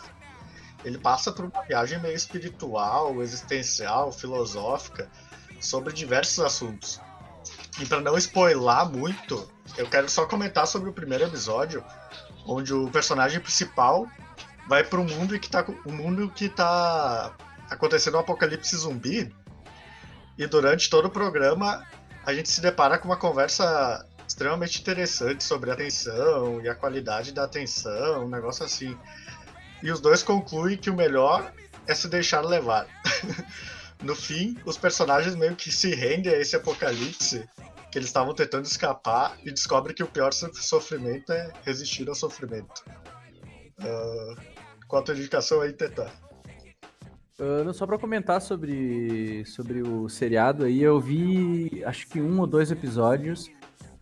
Ele passa por uma viagem meio espiritual, existencial, filosófica, sobre diversos assuntos. E para não spoilar muito, eu quero só comentar sobre o primeiro episódio, onde o personagem principal vai para um mundo que tá, um mundo que tá acontecendo um apocalipse zumbi, e durante todo o programa a gente se depara com uma conversa extremamente interessante sobre a atenção e a qualidade da atenção, um negócio assim. E os dois concluem que o melhor é se deixar levar. No fim, os personagens meio que se rendem a esse apocalipse que eles estavam tentando escapar e descobrem que o pior sofrimento é resistir ao sofrimento. Uh, qual a tua indicação aí, Tetã? Uh, só pra comentar sobre, sobre o seriado aí, eu vi acho que um ou dois episódios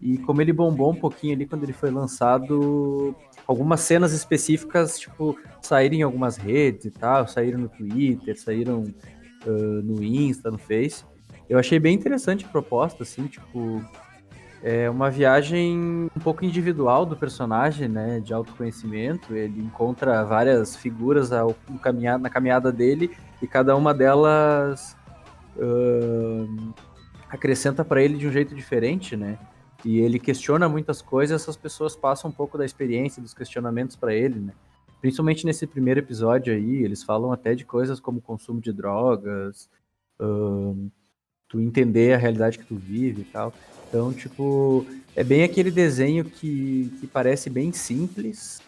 e como ele bombou um pouquinho ali quando ele foi lançado, algumas cenas específicas, tipo, saíram em algumas redes e tal, saíram no Twitter, saíram uh, no Insta, no Face. Eu achei bem interessante a proposta, assim, tipo, é uma viagem um pouco individual do personagem, né, de autoconhecimento. Ele encontra várias figuras ao, no caminha, na caminhada dele e cada uma delas uh, acrescenta para ele de um jeito diferente, né? E ele questiona muitas coisas, essas pessoas passam um pouco da experiência, dos questionamentos para ele, né? Principalmente nesse primeiro episódio aí, eles falam até de coisas como consumo de drogas, uh, tu entender a realidade que tu vive e tal. Então, tipo, é bem aquele desenho que, que parece bem simples,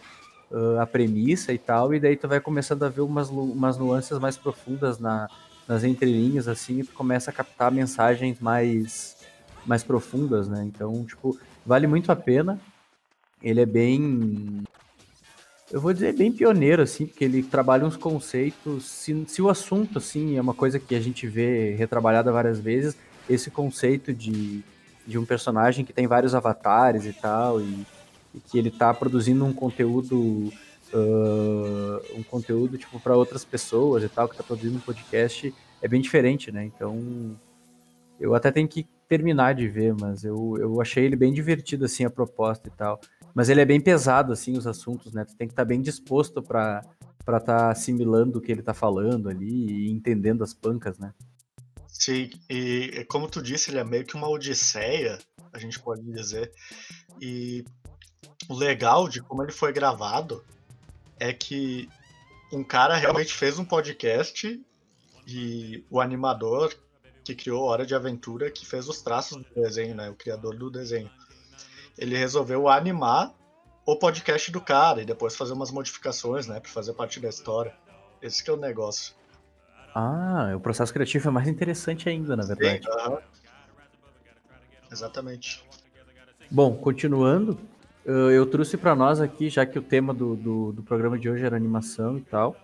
uh, a premissa e tal, e daí tu vai começando a ver umas, umas nuances mais profundas na, nas entrelinhas, assim, e tu começa a captar mensagens mais, mais profundas, né? Então, tipo, vale muito a pena. Ele é bem... eu vou dizer bem pioneiro, assim, porque ele trabalha uns conceitos, se, se o assunto, assim, é uma coisa que a gente vê retrabalhada várias vezes, esse conceito de, de um personagem que tem vários avatares e tal, e, e que ele tá produzindo um conteúdo, uh, um conteúdo, tipo, para outras pessoas e tal, que tá produzindo um podcast, é bem diferente, né? Então, eu até tenho que terminar de ver, mas eu, eu achei ele bem divertido, assim, a proposta e tal. Mas ele é bem pesado, assim, os assuntos, né? Tu tem que estar tá bem disposto pra estar tá assimilando o que ele tá falando ali e entendendo as pancas, né? Sim, e como tu disse, ele é meio que uma odisseia, a gente pode dizer. E o legal de como ele foi gravado é que um cara realmente fez um podcast e o animador que criou Hora de Aventura, que fez os traços do desenho, né? O criador do desenho. Ele resolveu animar o podcast do cara e depois fazer umas modificações, né, pra fazer parte da história. Esse que é o negócio. Ah, o processo criativo é mais interessante ainda, na verdade. Sim, uh-huh. Exatamente. Bom, continuando, eu trouxe pra nós aqui, já que o tema do, do, do programa de hoje era animação e tal,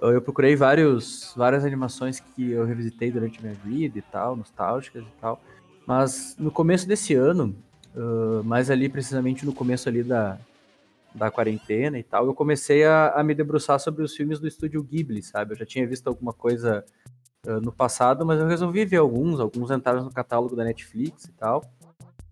eu procurei vários, várias animações que eu revisitei durante a minha vida e tal, nostálgicas e tal, mas no começo desse ano... Uh, mas ali, precisamente no começo ali da, da quarentena e tal, eu comecei a, a me debruçar sobre os filmes do Estúdio Ghibli, sabe? Eu já tinha visto alguma coisa uh, no passado, mas eu resolvi ver alguns, alguns entraram no catálogo da Netflix e tal.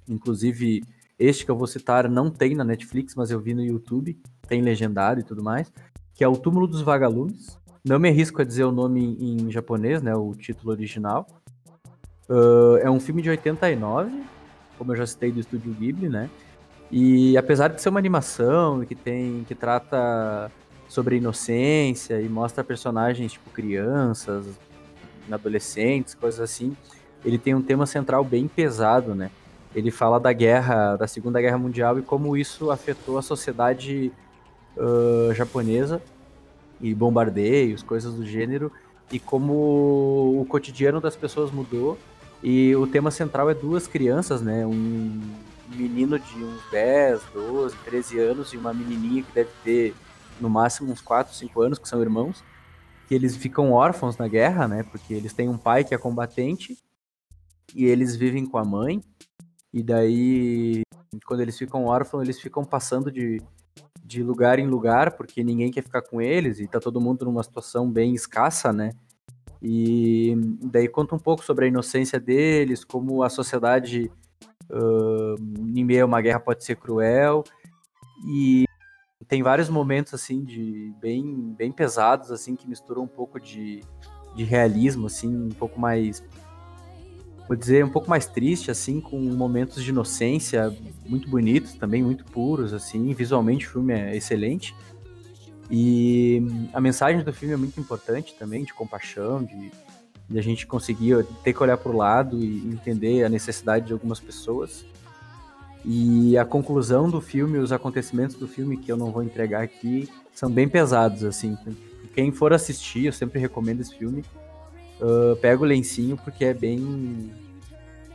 Inclusive, este que eu vou citar não tem na Netflix, mas eu vi no YouTube, tem legendado e tudo mais, que é O Túmulo dos Vagalumes. Não me arrisco a dizer o nome em, em japonês, né? O título original. Uh, é um filme de oitenta e nove... como eu já citei, do Estúdio Ghibli, né? E apesar de ser uma animação que tem, que trata sobre inocência e mostra personagens tipo crianças, adolescentes, coisas assim, ele tem um tema central bem pesado, né? Ele fala da guerra, da Segunda Guerra Mundial e como isso afetou a sociedade uh, japonesa e bombardeios, coisas do gênero, e como o cotidiano das pessoas mudou. E o tema central é duas crianças, né? Um menino de uns dez, doze, treze anos e uma menininha que deve ter no máximo uns quatro, cinco anos, que são irmãos, que eles ficam órfãos na guerra, né? Porque eles têm um pai que é combatente e eles vivem com a mãe. E daí, quando eles ficam órfãos, eles ficam passando de, de lugar em lugar, porque ninguém quer ficar com eles e tá todo mundo numa situação bem escassa, né? E daí conta um pouco sobre a inocência deles, como a sociedade uh, em meio a uma guerra pode ser cruel, e tem vários momentos assim de bem, bem pesados assim, que misturam um pouco de, de realismo assim, um pouco mais, vou dizer, um pouco mais triste assim, com momentos de inocência muito bonitos também, muito puros assim. Visualmente o filme é excelente. E a mensagem do filme é muito importante também, de compaixão, de, de a gente conseguir ter que olhar para o lado e entender a necessidade de algumas pessoas. E a conclusão do filme, os acontecimentos do filme, que eu não vou entregar aqui, são bem pesados, assim. Quem for assistir, eu sempre recomendo esse filme, uh, pega o lencinho, porque é bem...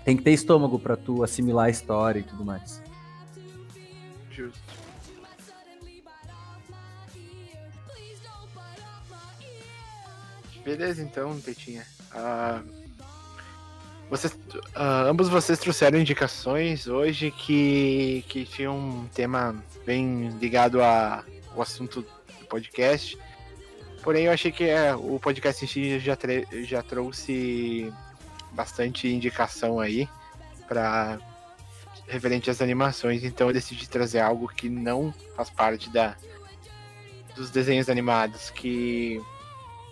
tem que ter estômago para tu assimilar a história e tudo mais. Justo. Beleza, então, Tetinha. Uh, vocês, uh, ambos vocês trouxeram indicações hoje que, que tinham um tema bem ligado a, ao assunto do podcast. Porém, eu achei que é, o podcast em si já, tre- já trouxe bastante indicação aí pra, referente às animações. Então, eu decidi trazer algo que não faz parte da, dos desenhos animados, que...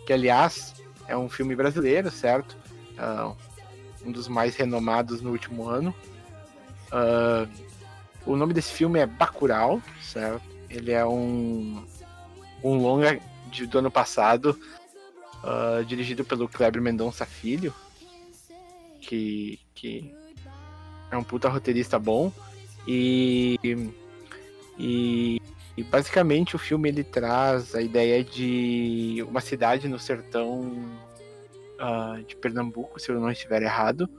que aliás é um filme brasileiro, certo? uh, um dos mais renomados no último ano. Uh, o nome desse filme é Bacurau, certo? Ele é um, um longa de, do ano passado, uh, dirigido pelo Kleber Mendonça Filho, que, que é um puta roteirista bom. E, e, e basicamente o filme ele traz a ideia de uma cidade no sertão uh, de Pernambuco, se eu não estiver errado,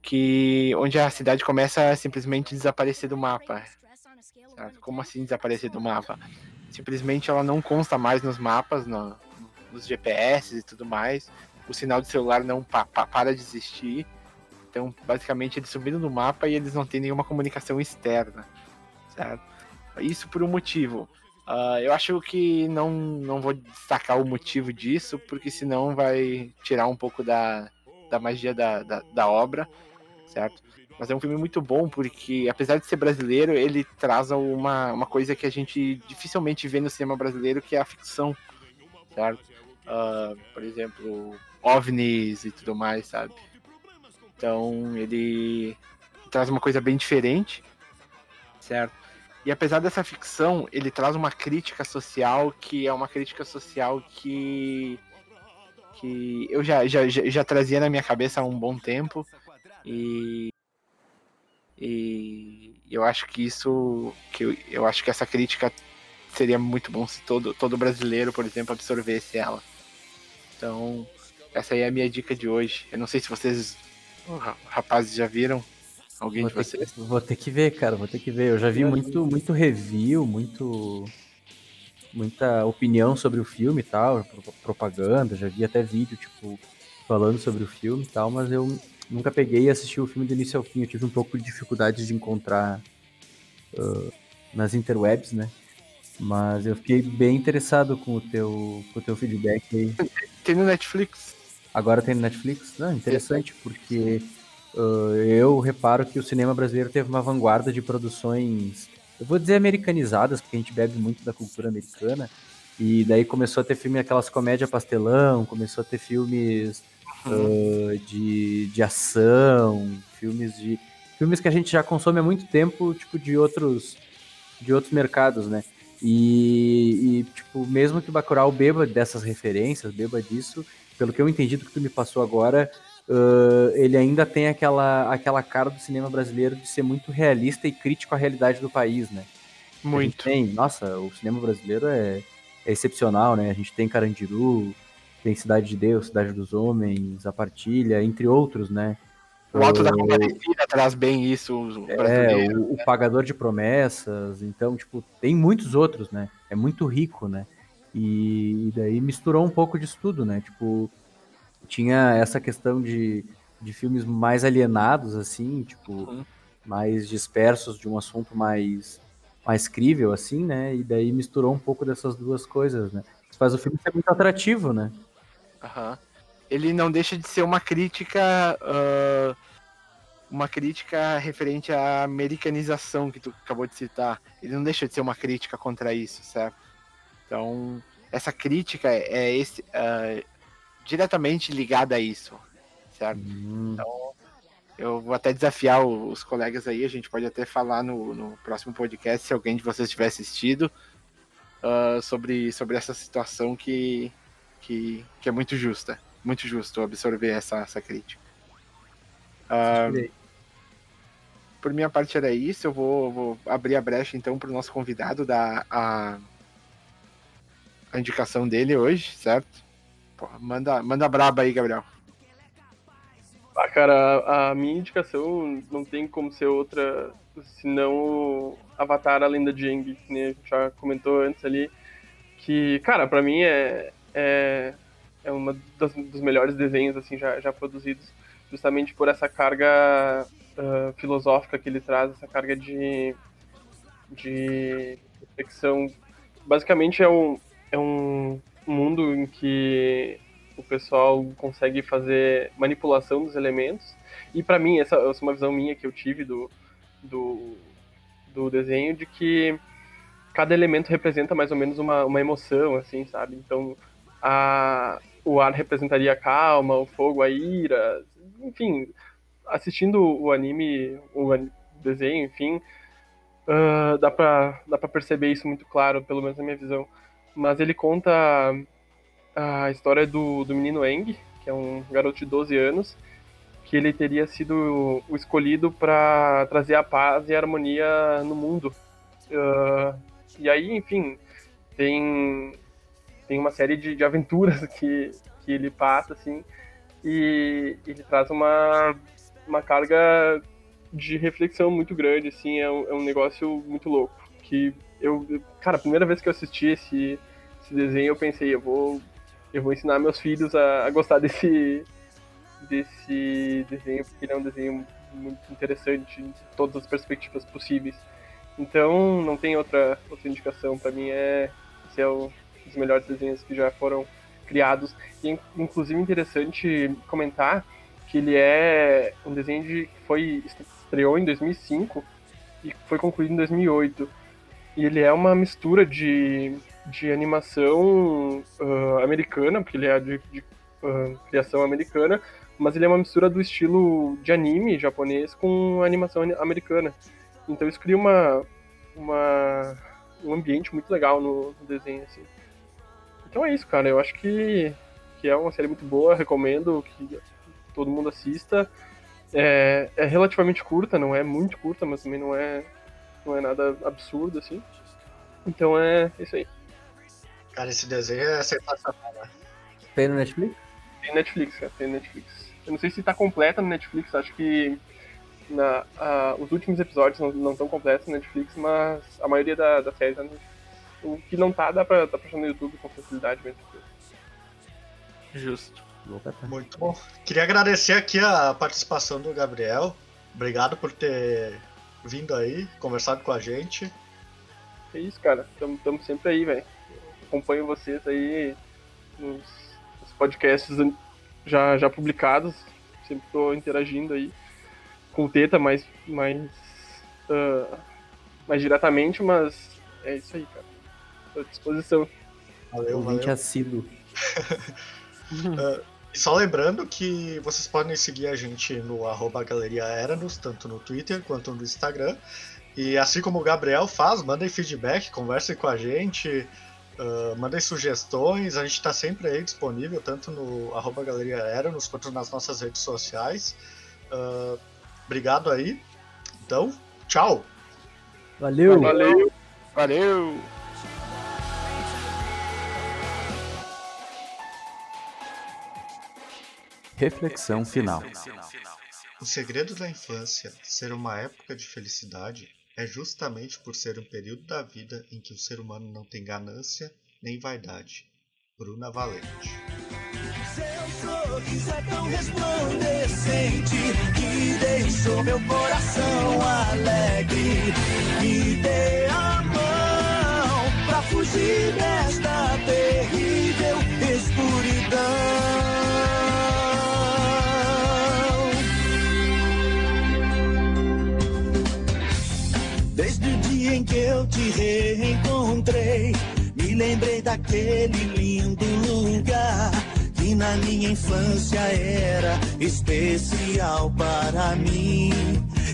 que, onde a cidade começa a simplesmente desaparecer do mapa. Certo? Como assim desaparecer do mapa? Simplesmente ela não consta mais nos mapas, no, nos G P S e tudo mais. O sinal de celular não pa, pa, para de existir. Então, basicamente, eles sumiram do mapa e eles não têm nenhuma comunicação externa, certo? Isso por um motivo. Uh, eu acho que não, não vou destacar o motivo disso, porque senão vai tirar um pouco da, da magia da, da, da obra, certo? Mas é um filme muito bom, porque apesar de ser brasileiro, ele traz uma, uma coisa que a gente dificilmente vê no cinema brasileiro, que é a ficção, certo? Uh, por exemplo, OVNIs e tudo mais, sabe? Então, ele traz uma coisa bem diferente, certo? E apesar dessa ficção, ele traz uma crítica social que é uma crítica social que, que eu já, já, já, já trazia na minha cabeça há um bom tempo. E, e eu acho que isso, que eu, eu acho que essa crítica seria muito bom se todo, todo brasileiro, por exemplo, absorvesse ela. Então, essa aí é a minha dica de hoje. Eu não sei se vocês... Rapazes, já viram? Alguém vou de vocês? Que, vou ter que ver, cara, vou ter que ver. Eu já vi muito, muito review, muito, muita opinião sobre o filme e tal, propaganda, já vi até vídeo, tipo, falando sobre o filme e tal, mas eu nunca peguei e assisti o filme do início ao fim. Eu tive um pouco de dificuldade de encontrar uh, nas interwebs, né? Mas eu fiquei bem interessado com o teu, com o teu feedback aí. Tem no Netflix? Agora tem no Netflix? Não, interessante, porque uh, eu reparo que o cinema brasileiro teve uma vanguarda de produções, eu vou dizer americanizadas, porque a gente bebe muito da cultura americana, e daí começou a ter filme, aquelas comédias pastelão, começou a ter filmes uh, de, de ação, filmes de filmes que a gente já consome há muito tempo, tipo, de outros, de outros mercados, né? E, e tipo, mesmo que o Bacurau beba dessas referências, beba disso... Pelo que eu entendi do que tu me passou agora, uh, ele ainda tem aquela, aquela cara do cinema brasileiro de ser muito realista e crítico à realidade do país, né? Muito. Tem, nossa, o cinema brasileiro é, é excepcional, né? A gente tem Carandiru, tem Cidade de Deus, Cidade dos Homens, A Partilha, entre outros, né? O Alto da Compadecida traz bem isso, o brasileiro. É, o, o Pagador de Promessas, então, tipo, tem muitos outros, né? É muito rico, né? E daí misturou um pouco disso tudo, né? Tipo, tinha essa questão de, de filmes mais alienados, assim, tipo, uhum. mais dispersos de um assunto mais, mais crível, assim, né? E daí misturou um pouco dessas duas coisas, né? Isso faz o filme ser muito atrativo, né? Uhum. Ele não deixa de ser uma crítica, uh, uma crítica referente à americanização que tu acabou de citar. Ele não deixa de ser uma crítica contra isso, certo? Então, essa crítica é esse, uh, diretamente ligada a isso, certo? Uhum. Então, eu vou até desafiar os colegas aí, a gente pode até falar no, no próximo podcast, se alguém de vocês tiver assistido, uh, sobre, sobre essa situação que, que, que é muito justa, muito justo absorver essa, essa crítica. Uh, por minha parte era isso, eu vou, vou abrir a brecha então para o nosso convidado da... A, a indicação dele hoje, certo? Porra, manda, manda braba aí, Gabriel. Ah, cara, a minha indicação não tem como ser outra senão Avatar A Lenda de Aang, que nem a gente já comentou antes ali, que, cara, pra mim é é, é uma das, dos melhores desenhos, assim, já, já produzidos, justamente por essa carga uh, filosófica que ele traz, essa carga de de reflexão. Basicamente é um É um mundo em que o pessoal consegue fazer manipulação dos elementos. E pra mim, essa, essa é uma visão minha que eu tive do, do, do desenho, de que cada elemento representa mais ou menos uma, uma emoção, assim, sabe? Então, a, o ar representaria a calma, o fogo a ira, enfim, assistindo o anime, o desenho, enfim, uh, dá pra, dá pra perceber isso muito claro, pelo menos na minha visão. Mas ele conta a história do, do menino Aang, que é um garoto de doze anos, que ele teria sido o escolhido para trazer a paz e a harmonia no mundo. Uh, e aí, enfim, tem, tem uma série de, de aventuras que, que ele passa, assim, e ele traz uma, uma carga de reflexão muito grande, assim, é um, é um negócio muito louco. Que eu, cara, a primeira vez que eu assisti esse, esse desenho, eu pensei, eu vou, eu vou ensinar meus filhos a, a gostar desse... desse desenho, porque ele é um desenho muito interessante de todas as perspectivas possíveis. Então, não tem outra, outra indicação. Para mim, é, esse é um dos melhores desenhos que já foram criados. E, inclusive, interessante comentar que ele é um desenho de, que foi, estreou em dois mil e cinco e foi concluído em dois mil e oito. E ele é uma mistura de, de animação uh, americana, porque ele é de, de uh, criação americana, mas ele é uma mistura do estilo de anime japonês com animação americana. Então isso cria uma, uma, um ambiente muito legal no, no desenho, assim. Então é isso, cara. Eu acho que, que é uma série muito boa, recomendo que todo mundo assista. É, é relativamente curta, não é muito curta, mas também não é, não é nada absurdo, assim. Então é isso aí. Cara, esse desenho é sensacional, né? Tem no Netflix? Tem Netflix, cara. Tem Netflix. Eu não sei se tá completa no Netflix, acho que na, a, os últimos episódios não estão completos no Netflix, mas a maioria da, da série, né? O que não tá, dá pra achar no YouTube com facilidade mesmo. Justo. Muito bom. Queria agradecer aqui a participação do Gabriel. Obrigado por ter vindo aí, conversado com a gente. É isso, cara. Estamos sempre aí, velho. Acompanho vocês aí nos, nos podcasts já, já publicados. Sempre tô interagindo aí com o Teta mais, mais, uh, mais diretamente, mas é isso aí, cara. Estou à disposição. Valeu, valeu. Muito assíduo. uh, só lembrando que vocês podem seguir a gente no arroba Galeria Eranos, tanto no Twitter quanto no Instagram. E assim como o Gabriel faz, mandem feedback, conversem com a gente, uh, mandem sugestões. A gente está sempre aí disponível, tanto no arroba Galeria Eranos quanto nas nossas redes sociais. Uh, Obrigado aí. Então, tchau. Valeu. Valeu. Valeu. Reflexão final. O segredo da infância ser uma época de felicidade é justamente por ser um período da vida em que o ser humano não tem ganância nem vaidade. Bruna Valente. Seu sorriso é tão resplandecente que deixou meu coração alegre. Me dê a mão pra fugir desta terrível escuridão. Desde o dia em que eu te reencontrei, me lembrei daquele lindo lugar que na minha infância era especial para mim.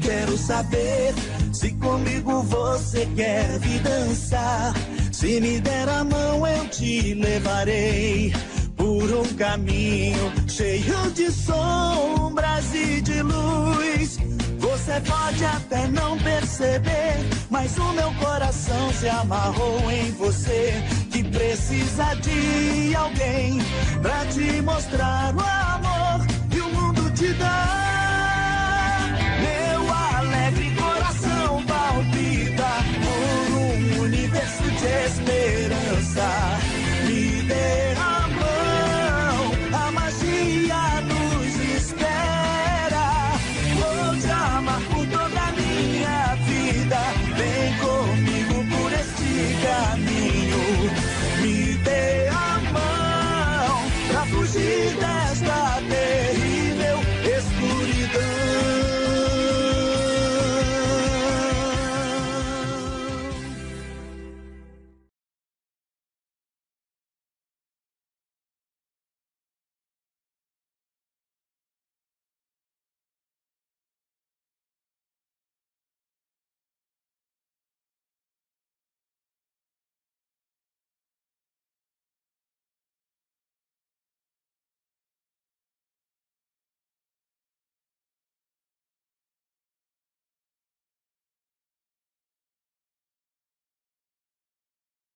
Quero saber se comigo você quer vir dançar. Se me der a mão eu te levarei por um caminho cheio de sombras e de luz. Você pode até não perceber, mas o meu coração se amarrou em você, que precisa de alguém pra te mostrar o amor que o mundo te dá.